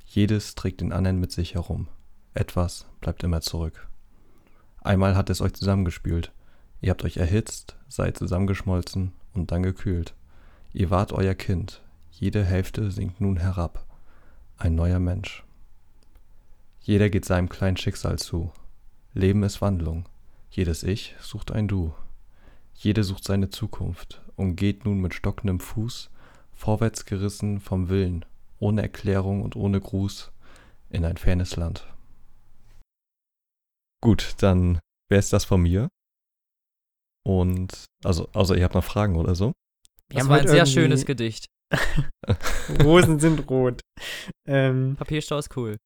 Jedes trägt den anderen mit sich herum. Etwas bleibt immer zurück. Einmal hat es euch zusammengespült. Ihr habt euch erhitzt, seid zusammengeschmolzen und dann gekühlt. Ihr wart euer Kind. Jede Hälfte sinkt nun herab. Ein neuer Mensch. Jeder geht seinem kleinen Schicksal zu. Leben ist Wandlung. Jedes Ich sucht ein Du. Jeder sucht seine Zukunft und geht nun mit stockendem Fuß, vorwärts gerissen vom Willen, ohne Erklärung und ohne Gruß, in ein fernes Land. Gut, dann wäre es das von mir. Und, also, außer ihr habt noch Fragen oder so. Wir haben ein sehr schönes Gedicht. Rosen sind rot. Ähm, Papierstau ist cool.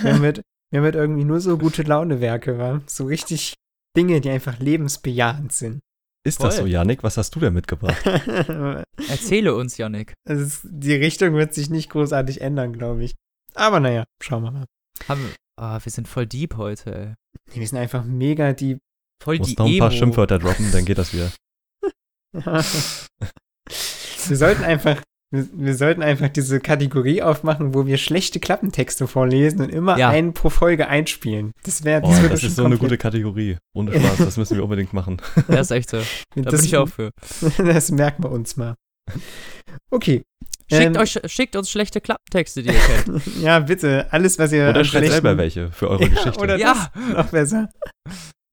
Wir haben halt, wir haben halt irgendwie nur so gute Launewerke, wa? So richtig Dinge, die einfach lebensbejahend sind. Ist Voll. Das so, Yannick? Was hast du denn mitgebracht? Erzähle uns, Yannick. Also die Richtung wird sich nicht großartig ändern, glaube ich. Aber naja, schauen wir mal. Haben, oh, wir sind voll deep heute, ey. Wir sind einfach mega deep. Voll Muss die noch ein Emo. Paar Schimpfwörter droppen, dann geht das wieder. wir, sollten einfach, wir, wir sollten einfach diese Kategorie aufmachen, wo wir schlechte Klappentexte vorlesen und immer ja. einen pro Folge einspielen. Das wäre oh, Das, das ist so komplett. Eine gute Kategorie. Ohne Spaß, das müssen wir unbedingt machen. Das ist echt so. Da das, bin ich auch für. Das merken wir uns mal. Okay. Schickt, ähm, euch, schickt uns schlechte Klappentexte, die ihr kennt. Ja, bitte. Alles, was ihr... Oder schreibt selber welche für eure ja, Geschichte. Oder ja. Das, noch besser.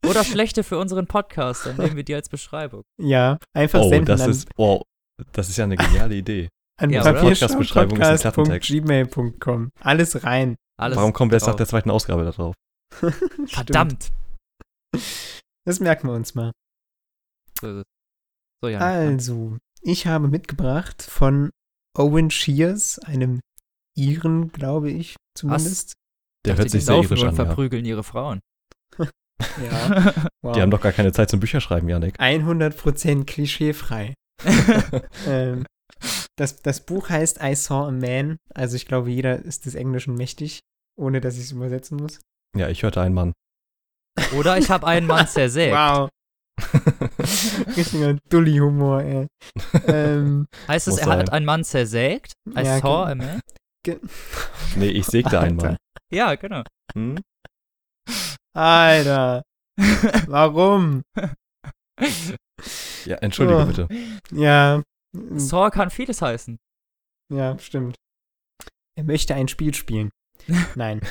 Oder schlechte für unseren Podcast, dann nehmen wir die als Beschreibung. Ja, einfach oh, senden. Das ist, oh, das ist ja eine geniale Idee. An ja, Papierstau-Podcast Podcast Podcast. Ist ein Klappentext. gmail punkt com. Alles rein. Alles Warum kommen wir jetzt nach der zweiten Ausgabe da drauf? Verdammt. Das merken wir uns mal. So, so, Jan, also, ich habe mitgebracht von Owen Shears, einem Iren, glaube ich, zumindest. Was? Der hört sich sehr irisch an, und verprügeln ja. ihre Frauen. Ja. Wow. Die haben doch gar keine Zeit zum Bücherschreiben, Yannick. hundert Prozent klischeefrei. ähm, das, das Buch heißt I Saw a Man. Also ich glaube, jeder ist des Englischen mächtig, ohne dass ich es übersetzen muss. Ja, ich hörte einen Mann. Oder ich habe einen Mann zersägt. Wow. Richtiger Dulli-Humor, ey. Ähm, heißt es, er sein. Hat einen Mann zersägt? I ja, saw a man? Ge- nee, ich sägte einen Mann. Ja, genau. Hm? Alter, warum? Ja, entschuldige oh. bitte. Ja. Saw kann vieles heißen. Ja, stimmt. Er möchte ein Spiel spielen. Nein.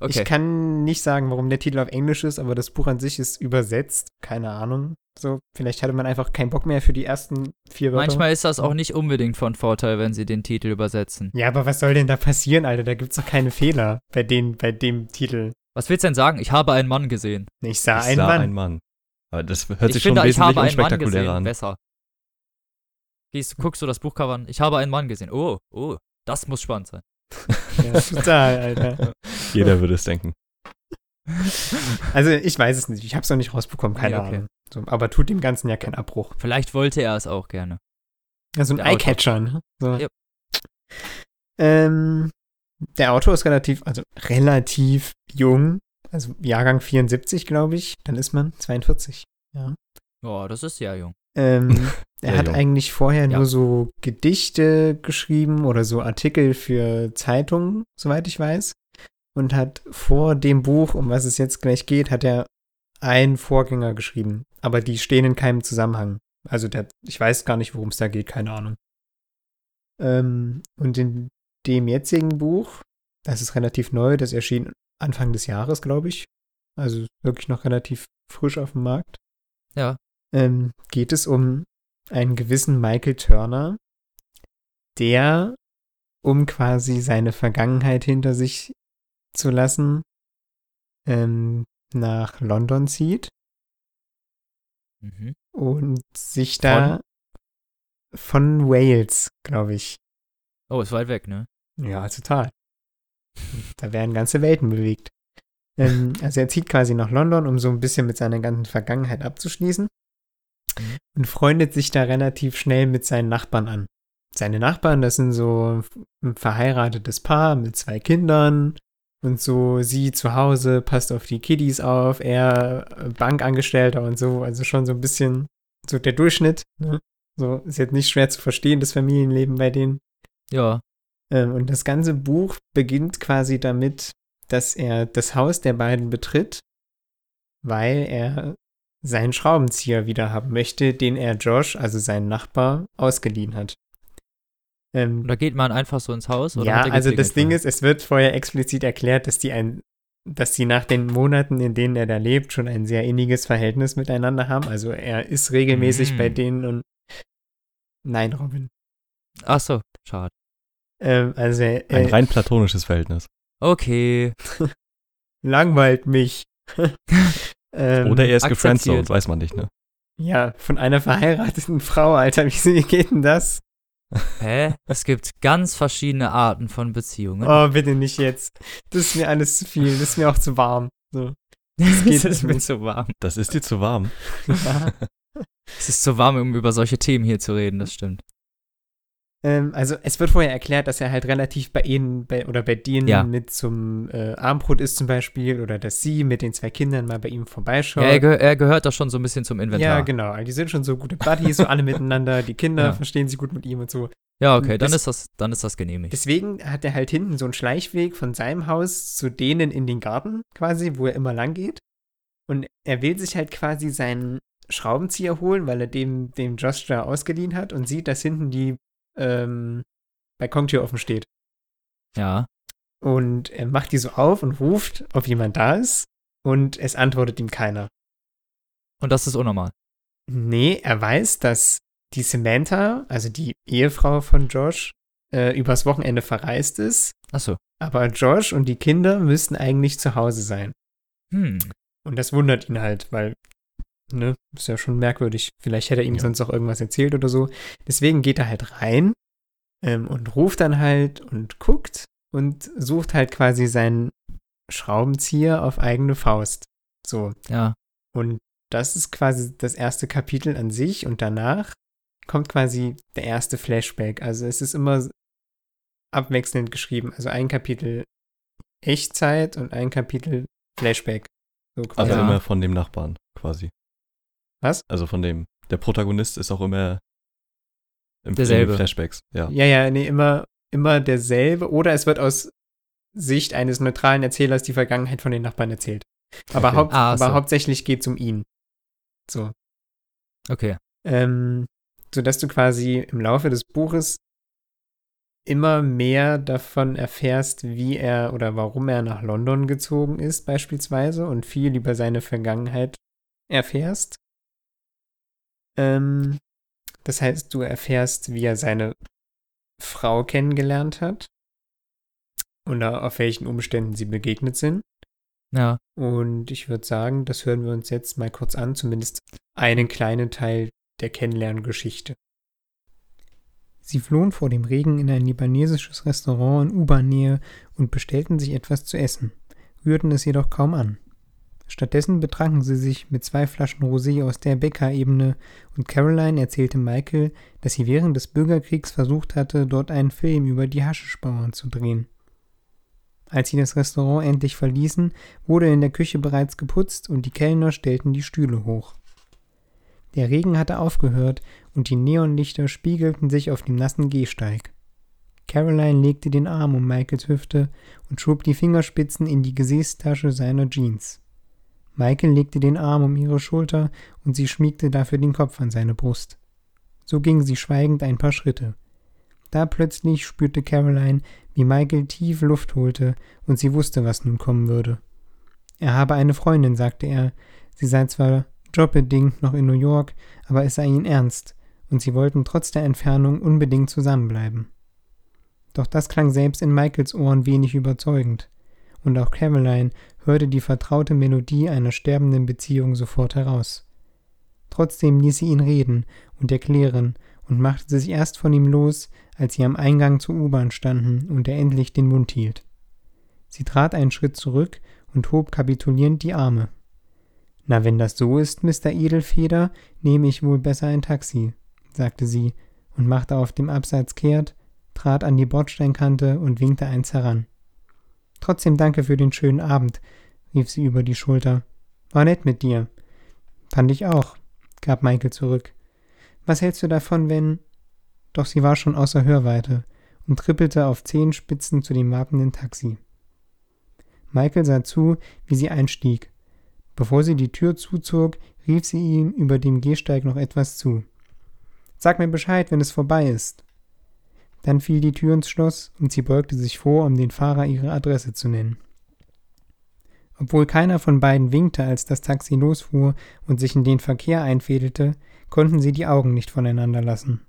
Okay. Ich kann nicht sagen, warum der Titel auf Englisch ist, aber das Buch an sich ist übersetzt. Keine Ahnung. So, vielleicht hatte man einfach keinen Bock mehr für die ersten vier Wörter. Manchmal ist das auch nicht unbedingt von Vorteil, wenn sie den Titel übersetzen. Ja, aber was soll denn da passieren, Alter? Da gibt's doch keine Fehler bei den, bei dem Titel. Was willst du denn sagen? Ich habe einen Mann gesehen. Ich sah, ich einen, sah Mann. einen Mann. Aber das hört ich sich finde, schon wesentlich unspektakulärer an. Besser. Gehst, guckst du das Buchcover an? Ich habe einen Mann gesehen. Oh, oh, das muss spannend sein. Ja, total, Alter. Jeder würde es denken. Also ich weiß es nicht. Ich habe es noch nicht rausbekommen. Keine ja, okay. Ahnung. So, aber tut dem Ganzen ja keinen Abbruch. Vielleicht wollte er es auch gerne. Also ein Eyecatcher, ne? So. Ja. Ähm... Der Autor ist relativ, also relativ jung, also Jahrgang vierundsiebzig, glaube ich. Dann ist man zweiundvierzig. Ja, oh, das ist sehr jung. Ähm, er sehr hat jung. Eigentlich vorher ja. nur so Gedichte geschrieben oder so Artikel für Zeitungen, soweit ich weiß. Und hat vor dem Buch, um was es jetzt gleich geht, hat er einen Vorgänger geschrieben. Aber die stehen in keinem Zusammenhang. Also der, ich weiß gar nicht, worum es da geht, keine Ahnung. Ähm, und den dem jetzigen Buch, das ist relativ neu, das erschien Anfang des Jahres, glaube ich, also wirklich noch relativ frisch auf dem Markt, ja. ähm, geht es um einen gewissen Michael Turner, der, um quasi seine Vergangenheit hinter sich zu lassen, ähm, nach London zieht mhm. und sich da von, von Wales, glaube ich. Oh, ist weit weg, ne? Ja, total. Da werden ganze Welten bewegt. Ähm, also er zieht quasi nach London, um so ein bisschen mit seiner ganzen Vergangenheit abzuschließen und freundet sich da relativ schnell mit seinen Nachbarn an. Seine Nachbarn, das sind so ein verheiratetes Paar mit zwei Kindern und so sie zu Hause, passt auf die Kiddies auf, er Bankangestellter und so, also schon so ein bisschen so der Durchschnitt, ne? So, ist jetzt nicht schwer zu verstehen, das Familienleben bei denen. Ja. Ähm, und das ganze Buch beginnt quasi damit, dass er das Haus der beiden betritt, weil er seinen Schraubenzieher wieder haben möchte, den er Josh, also seinen Nachbar, ausgeliehen hat. Ähm, da geht man einfach so ins Haus? Oder ja, also das Ding ist, es wird vorher explizit erklärt, dass die ein, dass die nach den Monaten, in denen er da lebt, schon ein sehr inniges Verhältnis miteinander haben. Also er ist regelmäßig mhm. bei denen und nein, Robin. Ach so, schade. Ähm, also äh, ein rein platonisches Verhältnis. Okay. Langweilt mich. ähm, Oder er ist gefriendzoned, weiß man nicht, ne? Ja, von einer verheirateten Frau, Alter, wie geht denn das? Hä? Es gibt ganz verschiedene Arten von Beziehungen. Oh, bitte nicht jetzt. Das ist mir alles zu viel. Das ist mir auch zu warm. So. Das, geht das ist mir zu warm. Das ist dir zu warm. Ja. Es ist zu warm, um über solche Themen hier zu reden, das stimmt. Ähm, also es wird vorher erklärt, dass er halt relativ bei ihnen bei, oder bei denen ja. mit zum äh, Abendbrot ist zum Beispiel oder dass sie mit den zwei Kindern mal bei ihm vorbeischaut. Ja, er, ge- er gehört da schon so ein bisschen zum Inventar. Ja, genau. Die sind schon so gute Buddies, so alle miteinander. Die Kinder ja. verstehen sich gut mit ihm und so. Ja, okay, dann, das, ist das, dann ist das genehmigt. Deswegen hat er halt hinten so einen Schleichweg von seinem Haus zu denen in den Garten quasi, wo er immer lang geht. Und er will sich halt quasi seinen Schraubenzieher holen, weil er dem, dem Josh da ausgeliehen hat und sieht, dass hinten die Ähm, Balkontür offen steht. Ja. Und er macht die so auf und ruft, ob jemand da ist und es antwortet ihm keiner. Und das ist unnormal? Nee, er weiß, dass die Samantha, also die Ehefrau von Josh, äh, übers Wochenende verreist ist. Ach so. Aber Josh und die Kinder müssten eigentlich zu Hause sein. Hm. Und das wundert ihn halt, weil ne, ist ja schon merkwürdig. Vielleicht hätte er ihm ja. sonst auch irgendwas erzählt oder so. Deswegen geht er halt rein ähm, und ruft dann halt und guckt und sucht halt quasi seinen Schraubenzieher auf eigene Faust. So. Ja. Und das ist quasi das erste Kapitel an sich und danach kommt quasi der erste Flashback. Also es ist immer abwechselnd geschrieben. Also ein Kapitel Echtzeit und ein Kapitel Flashback. So quasi. Also immer von dem Nachbarn quasi. Was? Also von dem, der Protagonist ist auch immer im derselbe. Flashbacks. Ja, ja, ja nee, immer, immer derselbe. Oder es wird aus Sicht eines neutralen Erzählers die Vergangenheit von den Nachbarn erzählt. Aber, okay. haupt, ah, aber so. hauptsächlich geht es um ihn. So. Okay. Ähm, sodass du quasi im Laufe des Buches immer mehr davon erfährst, wie er oder warum er nach London gezogen ist beispielsweise und viel über seine Vergangenheit erfährst. Ähm, das heißt, du erfährst, wie er seine Frau kennengelernt hat und auf welchen Umständen sie begegnet sind. Ja. Und ich würde sagen, das hören wir uns jetzt mal kurz an, zumindest einen kleinen Teil der Kennenlerngeschichte. Sie flohen vor dem Regen in ein libanesisches Restaurant in U-Bahn-Nähe und bestellten sich etwas zu essen, rührten es jedoch kaum an. Stattdessen betranken sie sich mit zwei Flaschen Rosé aus der Bäckerebene und Caroline erzählte Michael, dass sie während des Bürgerkriegs versucht hatte, dort einen Film über die Haschischbauern zu drehen. Als sie das Restaurant endlich verließen, wurde in der Küche bereits geputzt und die Kellner stellten die Stühle hoch. Der Regen hatte aufgehört und die Neonlichter spiegelten sich auf dem nassen Gehsteig. Caroline legte den Arm um Michaels Hüfte und schob die Fingerspitzen in die Gesäßtasche seiner Jeans. Michael legte den Arm um ihre Schulter und sie schmiegte dafür den Kopf an seine Brust. So ging sie schweigend ein paar Schritte. Da plötzlich spürte Caroline, wie Michael tief Luft holte und sie wusste, was nun kommen würde. Er habe eine Freundin, sagte er. Sie sei zwar jobbedingt noch in New York, aber es sei ihnen ernst und sie wollten trotz der Entfernung unbedingt zusammenbleiben. Doch das klang selbst in Michaels Ohren wenig überzeugend. Und auch Caroline hörte die vertraute Melodie einer sterbenden Beziehung sofort heraus. Trotzdem ließ sie ihn reden und erklären und machte sich erst von ihm los, als sie am Eingang zur U-Bahn standen und er endlich den Mund hielt. Sie trat einen Schritt zurück und hob kapitulierend die Arme. »Na, wenn das so ist, Mister Edelfeder, nehme ich wohl besser ein Taxi«, sagte sie und machte auf dem Absatz kehrt, trat an die Bordsteinkante und winkte eins heran. »Trotzdem danke für den schönen Abend«, rief sie über die Schulter. »War nett mit dir.« »Fand ich auch«, gab Michael zurück. Was hältst du davon, wenn... Doch sie war schon außer Hörweite und trippelte auf Zehenspitzen zu dem wartenden Taxi. Michael sah zu, wie sie einstieg. Bevor sie die Tür zuzog, rief sie ihm über dem Gehsteig noch etwas zu. »Sag mir Bescheid, wenn es vorbei ist.« Dann fiel die Tür ins Schloss und sie beugte sich vor, um den Fahrer ihre Adresse zu nennen. Obwohl keiner von beiden winkte, als das Taxi losfuhr und sich in den Verkehr einfädelte, konnten sie die Augen nicht voneinander lassen.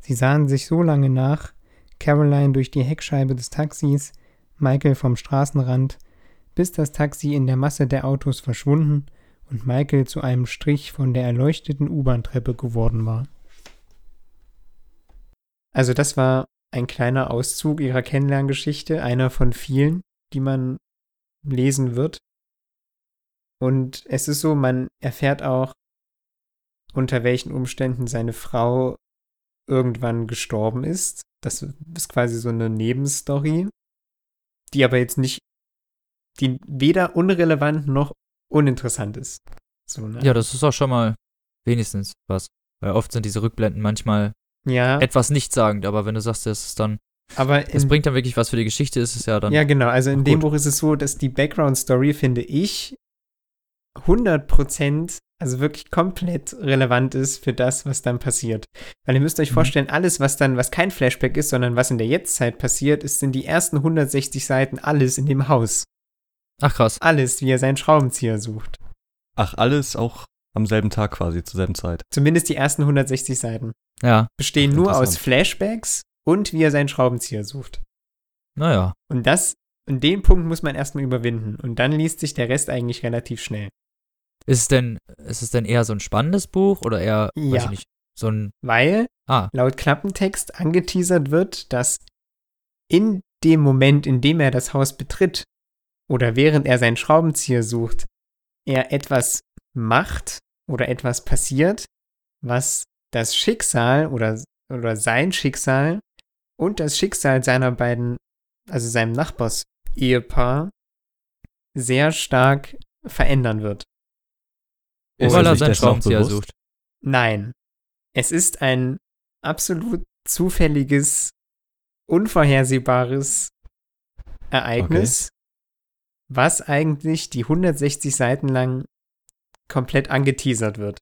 Sie sahen sich so lange nach, Caroline durch die Heckscheibe des Taxis, Michael vom Straßenrand, bis das Taxi in der Masse der Autos verschwunden und Michael zu einem Strich von der erleuchteten U-Bahn-Treppe geworden war. Also das war ein kleiner Auszug ihrer Kennenlerngeschichte, einer von vielen, die man lesen wird. Und es ist so, man erfährt auch, unter welchen Umständen seine Frau irgendwann gestorben ist. Das ist quasi so eine Nebenstory, die aber jetzt nicht, die weder unrelevant noch uninteressant ist. So, ne? Ja, das ist auch schon mal wenigstens was. Weil oft sind diese Rückblenden manchmal ja. etwas nichtssagend, aber wenn du sagst, das ist dann, aber in, es bringt dann wirklich was für die Geschichte, ist es ja dann. Ja, genau. Also in gut. dem Buch ist es so, dass die Background-Story, finde ich, hundert Prozent, also wirklich komplett relevant ist für das, was dann passiert. Weil ihr müsst euch vorstellen, alles, was dann, was kein Flashback ist, sondern was in der Jetztzeit passiert, ist in die ersten hundertsechzig Seiten alles in dem Haus. Ach krass. Alles, wie er seinen Schraubenzieher sucht. Ach, alles auch am selben Tag quasi, zur selben Zeit. Zumindest die ersten hundertsechzig Seiten. Ja. Bestehen nur aus Flashbacks und wie er seinen Schraubenzieher sucht. Naja. Und das, und den Punkt muss man erstmal überwinden. Und dann liest sich der Rest eigentlich relativ schnell. Ist es denn, ist es denn eher so ein spannendes Buch oder eher, ja. weiß ich nicht, so ein... Weil ah. laut Klappentext angeteasert wird, dass in dem Moment, in dem er das Haus betritt oder während er seinen Schraubenzieher sucht, er etwas macht oder etwas passiert, was das Schicksal oder, oder sein Schicksal und das Schicksal seiner beiden, also seinem Nachbars-Ehepaar, sehr stark verändern wird. Ist weil er seinen Schraubenzieher sucht. Nein. Es ist ein absolut zufälliges, unvorhersehbares Ereignis, okay. was eigentlich die hundertsechzig Seiten lang komplett angeteasert wird.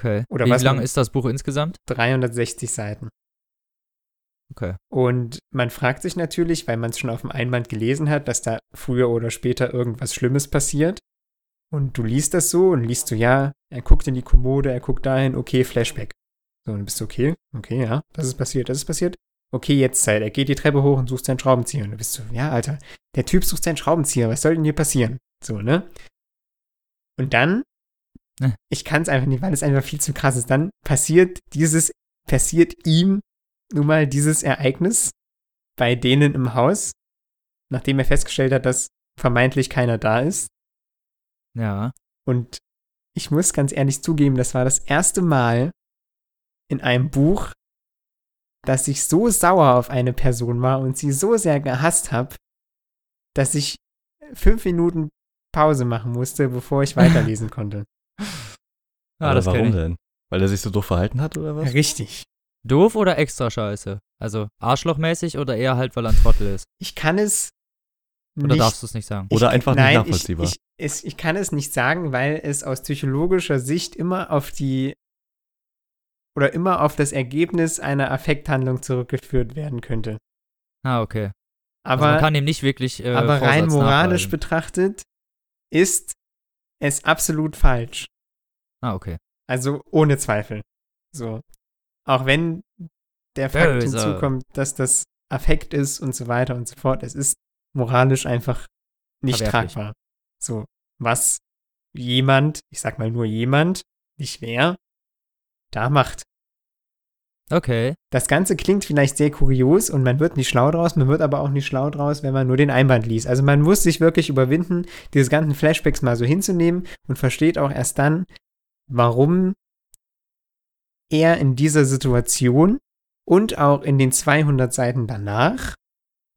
Okay. Oder wie lang ist das Buch insgesamt? dreihundertsechzig Seiten. Okay. Und man fragt sich natürlich, weil man es schon auf dem Einband gelesen hat, dass da früher oder später irgendwas Schlimmes passiert. Und du liest das so und liest du, ja, er guckt in die Kommode, er guckt dahin, okay, Flashback. So, und bist du, okay, okay, ja, das ist passiert, das ist passiert. Okay, Jetztzeit, er geht die Treppe hoch und sucht seinen Schraubenzieher. Und du bist so, ja, Alter, der Typ sucht seinen Schraubenzieher, was soll denn hier passieren? So, ne? Und dann, ne. ich kann es einfach nicht, weil es einfach viel zu krass ist, dann passiert dieses, passiert ihm nun mal dieses Ereignis bei denen im Haus, nachdem er festgestellt hat, dass vermeintlich keiner da ist. Ja. Und ich muss ganz ehrlich zugeben, das war das erste Mal in einem Buch, dass ich so sauer auf eine Person war und sie so sehr gehasst habe, dass ich fünf Minuten Pause machen musste, bevor ich weiterlesen konnte. Ah, das warum denn? Weil er sich so doof verhalten hat oder was? Richtig. Doof oder extra scheiße? Also arschlochmäßig oder eher halt, weil er ein Trottel ist? Ich kann es Oder nicht, darfst du es nicht sagen? Oder ich, einfach nein, nicht nachvollziehbar? Ich, ich, ich kann es nicht sagen, weil es aus psychologischer Sicht immer auf die oder immer auf das Ergebnis einer Affekthandlung zurückgeführt werden könnte. Ah, okay. Aber also man kann ihm nicht wirklich äh, aber Vorsatz rein moralisch nachweisen. Betrachtet ist es absolut falsch. Ah, okay. Also ohne Zweifel. So. Auch wenn der Fakt hinzukommt, dass das Affekt ist und so weiter und so fort. Es ist moralisch einfach nicht tragbar. So, was jemand, ich sag mal nur jemand, nicht wer, da macht. Okay. Das Ganze klingt vielleicht sehr kurios und man wird nicht schlau draus, man wird aber auch nicht schlau draus, wenn man nur den Einband liest. Also man muss sich wirklich überwinden, diese ganzen Flashbacks mal so hinzunehmen und versteht auch erst dann, warum er in dieser Situation und auch in den zweihundert Seiten danach,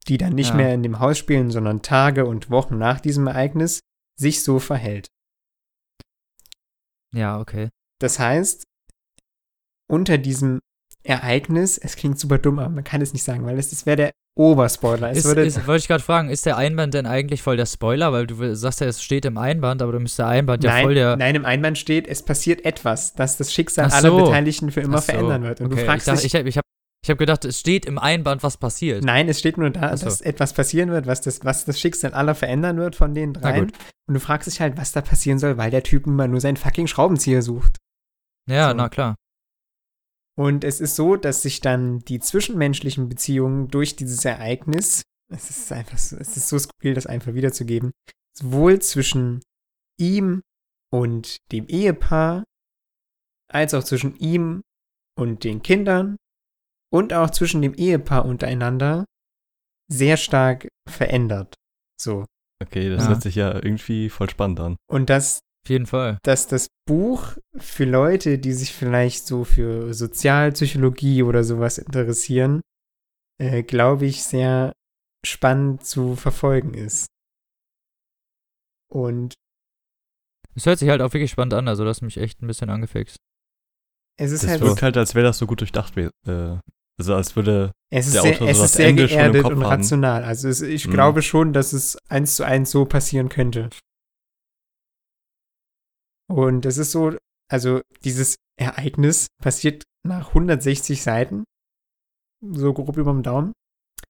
die dann nicht ja. mehr in dem Haus spielen, sondern Tage und Wochen nach diesem Ereignis, sich so verhält. Ja, okay. Das heißt, unter diesem Ereignis, es klingt super dumm, aber man kann es nicht sagen, weil das, das wäre der Oberspoiler. Ist, würde, ist, wollte ich gerade fragen, ist der Einband denn eigentlich voll der Spoiler? Weil du sagst ja, es steht im Einband, aber du müsstest der Einband nein, ja voll der... Nein, im Einband steht, es passiert etwas, das das Schicksal so. aller Beteiligten für immer so. verändern wird. Und okay. du fragst ich dachte, dich... Ich, ich hab, Ich habe gedacht, es steht im Einband, was passiert. Nein, es steht nur da, also. dass etwas passieren wird, was das, was das Schicksal aller verändern wird von den dreien. Und du fragst dich halt, was da passieren soll, weil der Typ immer nur seinen fucking Schraubenzieher sucht. Ja, so. na klar. Und es ist so, dass sich dann die zwischenmenschlichen Beziehungen durch dieses Ereignis, es ist einfach so, es ist so skurril, das einfach wiederzugeben, sowohl zwischen ihm und dem Ehepaar, als auch zwischen ihm und den Kindern, und auch zwischen dem Ehepaar untereinander sehr stark verändert. So. Okay, das ja. hört sich ja irgendwie voll spannend an. Und das, auf jeden Fall. Dass das Buch für Leute, die sich vielleicht so für Sozialpsychologie oder sowas interessieren, äh, glaube ich, sehr spannend zu verfolgen ist. Und es hört sich halt auch wirklich spannend an, also das hat mich echt ein bisschen angefixt. Es ist das halt wirkt so. halt, als wäre das so gut durchdacht. Äh, also als würde es der Autor so das Ende schon im Kopf haben. Es ist sehr geerdet und rational. Also es, ich mhm. glaube schon, dass es eins zu eins so passieren könnte. Und es ist so, also dieses Ereignis passiert nach hundertsechzig Seiten, so grob über dem Daumen.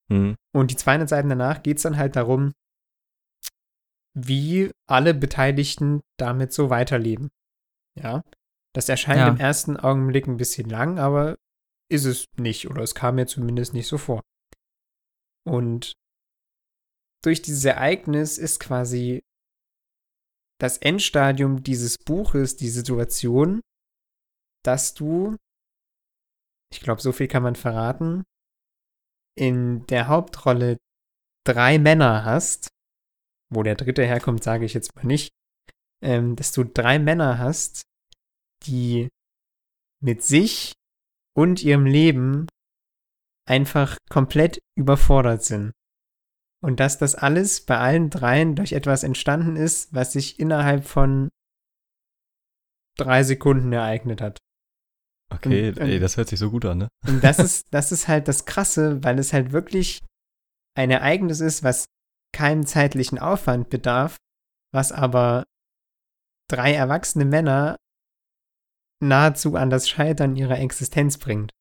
Mhm. Und die zweihundert Seiten danach geht es dann halt darum, wie alle Beteiligten damit so weiterleben. Ja. Das erscheint ja. im ersten Augenblick ein bisschen lang, aber ist es nicht. Oder es kam mir zumindest nicht so vor. Und durch dieses Ereignis ist quasi das Endstadium dieses Buches die Situation, dass du, ich glaube, so viel kann man verraten, in der Hauptrolle drei Männer hast. Wo der dritte herkommt, sage ich jetzt mal nicht. Ähm, dass du drei Männer hast, die mit sich und ihrem Leben einfach komplett überfordert sind. Und dass das alles bei allen dreien durch etwas entstanden ist, was sich innerhalb von drei Sekunden ereignet hat. Okay, und, und, ey, das hört sich so gut an, ne? Und das ist, das ist halt das Krasse, weil es halt wirklich ein Ereignis ist, was keinem zeitlichen Aufwand bedarf, was aber drei erwachsene Männer nahezu an das Scheitern ihrer Existenz bringt.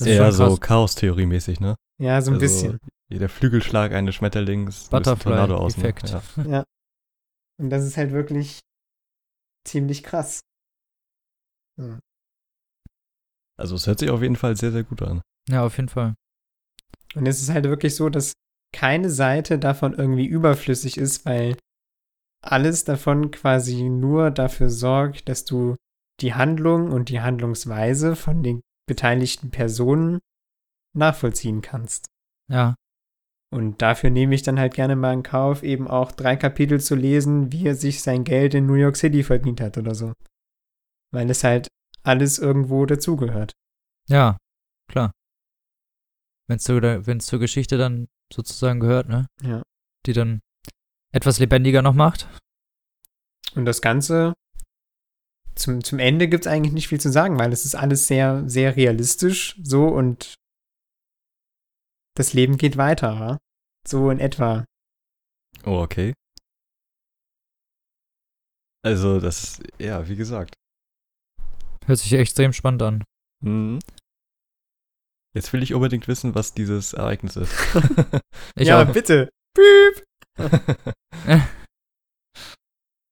Ja, so Chaos-Theorie-mäßig, ne? Ja, so ein also bisschen. Jeder Flügelschlag eines Schmetterlings, Butterfly-Effekt. Ja. ja. Und das ist halt wirklich ziemlich krass. Hm. Also es hört sich auf jeden Fall sehr, sehr gut an. Ja, auf jeden Fall. Und es ist halt wirklich so, dass keine Seite davon irgendwie überflüssig ist, weil alles davon quasi nur dafür sorgt, dass du die Handlung und die Handlungsweise von den beteiligten Personen nachvollziehen kannst. Ja. Und dafür nehme ich dann halt gerne mal in Kauf, eben auch drei Kapitel zu lesen, wie er sich sein Geld in New York City verdient hat oder so. Weil es halt alles irgendwo dazugehört. Ja, klar. Wenn es zur, zur Geschichte dann sozusagen gehört, ne? Ja. Die dann etwas lebendiger noch macht. Und das Ganze Zum, zum Ende gibt es eigentlich nicht viel zu sagen, weil es ist alles sehr, sehr realistisch so und das Leben geht weiter, wa? So in etwa. Oh, okay. Also das, ja, wie gesagt. Hört sich extrem spannend an. Mhm. Jetzt will ich unbedingt wissen, was dieses Ereignis ist. ja, auch. bitte. Piep.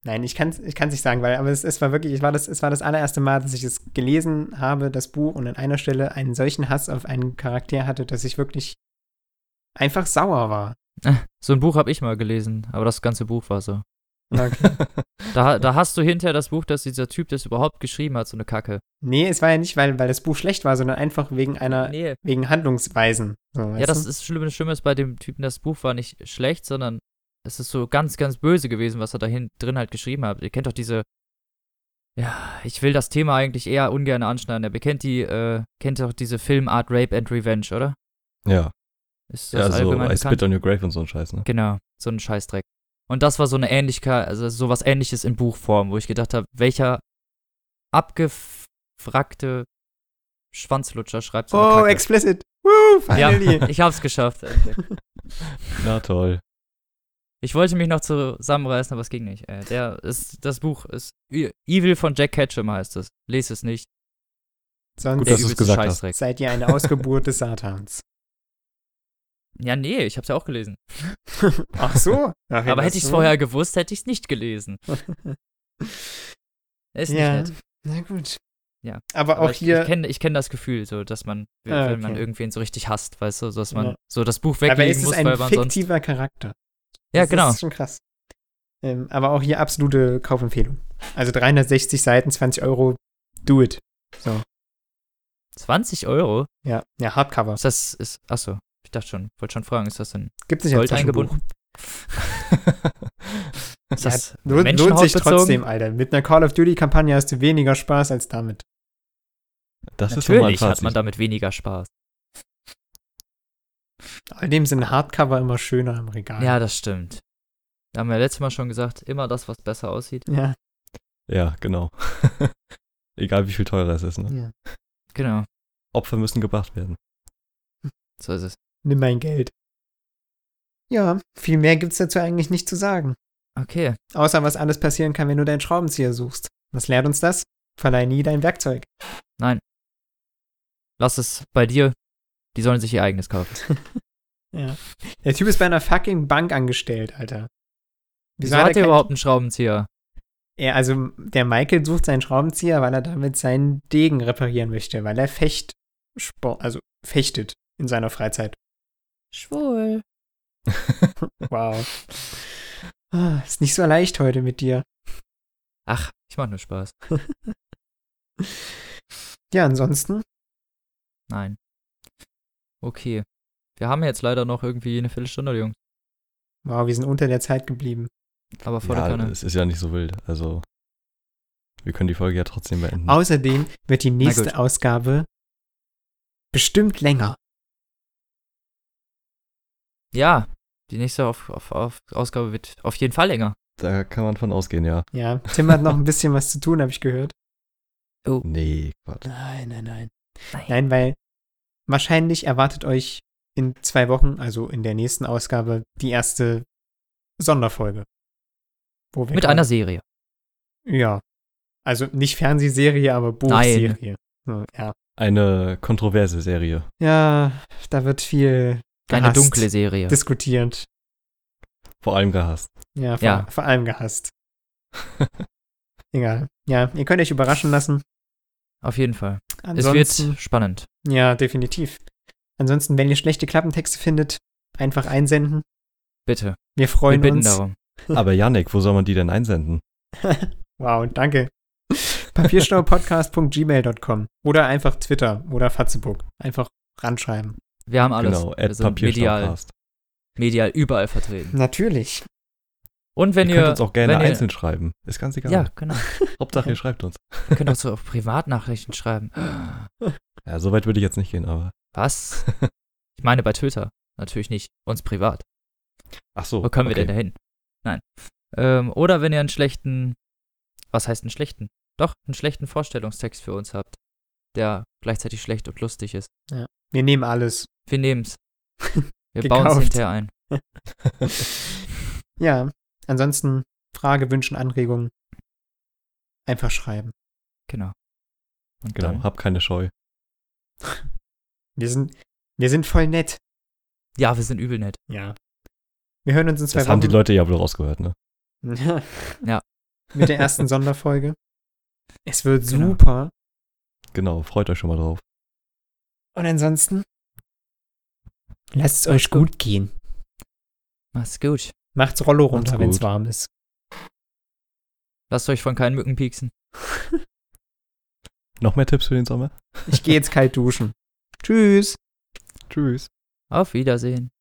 Nein, ich kann es ich kann's nicht sagen, weil aber es, es war wirklich, ich war das, es war das allererste Mal, dass ich es gelesen habe, das Buch, und an einer Stelle einen solchen Hass auf einen Charakter hatte, dass ich wirklich einfach sauer war. So ein Buch habe ich mal gelesen, aber das ganze Buch war so. Okay. da, da hast du hinterher das Buch, dass dieser Typ das überhaupt geschrieben hat, so eine Kacke. Nee, es war ja nicht, weil, weil das Buch schlecht war, sondern einfach wegen einer, nee. wegen Handlungsweisen. So, ja, das du? ist schlimm, das Schlimme ist bei dem Typen, das Buch war nicht schlecht, sondern es ist so ganz, ganz böse gewesen, was er da drin halt geschrieben hat. Ihr kennt doch diese, ja, ich will das Thema eigentlich eher ungern anschneiden. Aber ihr kennt die, äh, kennt doch diese Filmart Rape and Revenge, oder? Ja. Ist das ja, so I Spit on Your Grave und so ein Scheiß, ne? Genau, so ein Scheißdreck. Und das war so eine Ähnlichkeit, also sowas Ähnliches in Buchform, wo ich gedacht habe, welcher abgefrackte Schwanzlutscher schreibt so eine Kacke. Oh, explicit. Woo, finally. Ja, ich hab's geschafft. Na toll. Ich wollte mich noch zusammenreißen, aber es ging nicht. Äh, der ist, das Buch ist Evil von Jack Ketchum heißt es. Lest es nicht. Sonst gut, dass du's gesagt hast. Seid ihr eine Ausgeburt des Satans? Ja, nee, ich hab's ja auch gelesen. Ach so. Ach, aber hätte ich's so vorher gewusst, hätte ich's nicht gelesen. Ist ja nicht nett. Na gut. Ja. Aber, aber auch ich, hier. Ich kenne ich kenn das Gefühl, so, dass man, wenn ah, okay. man irgendwen so richtig hasst, weißt du, so, dass man ja. so das Buch weglegen muss, weil man sonst. Aber es ist ein fiktiver Charakter. Ja, das genau. Das ist schon krass. Ähm, aber auch hier absolute Kaufempfehlung. Also dreihundertsechzig Seiten, zwanzig Euro, do it. So. zwanzig Euro? Ja, ja, Hardcover. Ist das ist, achso, ich dachte schon, wollte schon fragen, ist das denn Gold ja ein eingebunden? Ist das ja, lohnt, lohnt sich bezogen? Trotzdem, Alter. Mit einer Call of Duty-Kampagne hast du weniger Spaß als damit. Das Natürlich ist schon mal ein Fazit. Hat man damit weniger Spaß. In dem Sinne Hardcover immer schöner im Regal. Ja, das stimmt. Da haben wir ja letztes Mal schon gesagt, immer das, was besser aussieht. Ja, ja, genau. Egal, wie viel teurer es ist, ne? Ja. Genau. Opfer müssen gebracht werden. So ist es. Nimm mein Geld. Ja, viel mehr gibt's dazu eigentlich nicht zu sagen. Okay. Außer, was alles passieren kann, wenn du deinen Schraubenzieher suchst. Was lehrt uns das? Verleih nie dein Werkzeug. Nein. Lass es bei dir. Die sollen sich ihr eigenes kaufen. Ja. Der Typ ist bei einer fucking Bank angestellt, Alter. Wieso, Wieso hat er überhaupt einen Schraubenzieher? Ja, also der Michael sucht seinen Schraubenzieher, weil er damit seinen Degen reparieren möchte, weil er fecht, also fechtet in seiner Freizeit. Schwul. Wow. Ah, ist nicht so leicht heute mit dir. Ach, ich mach nur Spaß. Ja, ansonsten? Nein. Okay. Wir haben jetzt leider noch irgendwie eine Viertelstunde, Jungs. Wow, wir sind unter der Zeit geblieben. Aber vor ja, der Kanne. Es ist ja nicht so wild. Also, wir können die Folge ja trotzdem beenden. Außerdem wird die nächste Ausgabe bestimmt länger. Ja, die nächste auf, auf, auf Ausgabe wird auf jeden Fall länger. Da kann man von ausgehen, ja. Ja, Tim hat noch ein bisschen was zu tun, habe ich gehört. Oh. Nee, Quatsch. Nein, nein, nein. Nein, nein, weil wahrscheinlich erwartet euch in zwei Wochen, also in der nächsten Ausgabe, die erste Sonderfolge. Wo wir Mit kommen. Einer Serie. Ja. Also nicht Fernsehserie, aber Buchserie. So, ja. Eine kontroverse Serie. Ja, da wird viel gehasst, eine dunkle Serie. Diskutiert. Vor allem gehasst. Ja, vor, ja. vor allem gehasst. Egal. Ja, ihr könnt euch überraschen lassen. Auf jeden Fall. Ansonsten, es wird spannend. Ja, definitiv. Ansonsten, wenn ihr schlechte Klappentexte findet, einfach einsenden. Bitte. Wir freuen Wir bitten uns. Darum. Aber Yannick, wo soll man die denn einsenden? Wow, danke. papierstaupodcast punkt gmail punkt com oder einfach Twitter oder Facebook. Einfach ranschreiben. Wir haben alles. Genau, at papierstaupodcast. Medial überall vertreten. Natürlich. Und wenn ihr, ihr könnt uns auch gerne einzeln ihr, schreiben. Ist ganz egal. Ja, genau. Hauptsache, ihr schreibt uns. Ihr könnt auch so auf Privatnachrichten schreiben. Ja, so weit würde ich jetzt nicht gehen, aber. Was? Ich meine bei Twitter. Natürlich nicht. Uns privat. Ach so. Wo können okay. wir denn da hin? Nein. Ähm, oder wenn ihr einen schlechten, was heißt einen schlechten? Doch, einen schlechten Vorstellungstext für uns habt, der gleichzeitig schlecht und lustig ist. Ja. Wir nehmen alles. Wir nehmen's. Wir bauen es hinterher ein. Ja. Ansonsten Frage, Wünsche, Anregungen einfach schreiben. Genau. Und genau, dann, hab keine Scheu. Wir sind, wir sind voll nett. Ja, wir sind übel nett. Ja. Wir hören uns in zwei Wochen. Das haben die Leute ja wohl rausgehört, ne? Ja. Mit der ersten Sonderfolge. Es wird genau. super. Genau, freut euch schon mal drauf. Und ansonsten lasst es euch gut, gut gehen. Macht's gut. Macht's Rollo runter, wenn's warm ist. Lasst euch von keinen Mücken pieksen. Noch mehr Tipps für den Sommer? Ich gehe jetzt kalt duschen. Tschüss. Tschüss. Auf Wiedersehen.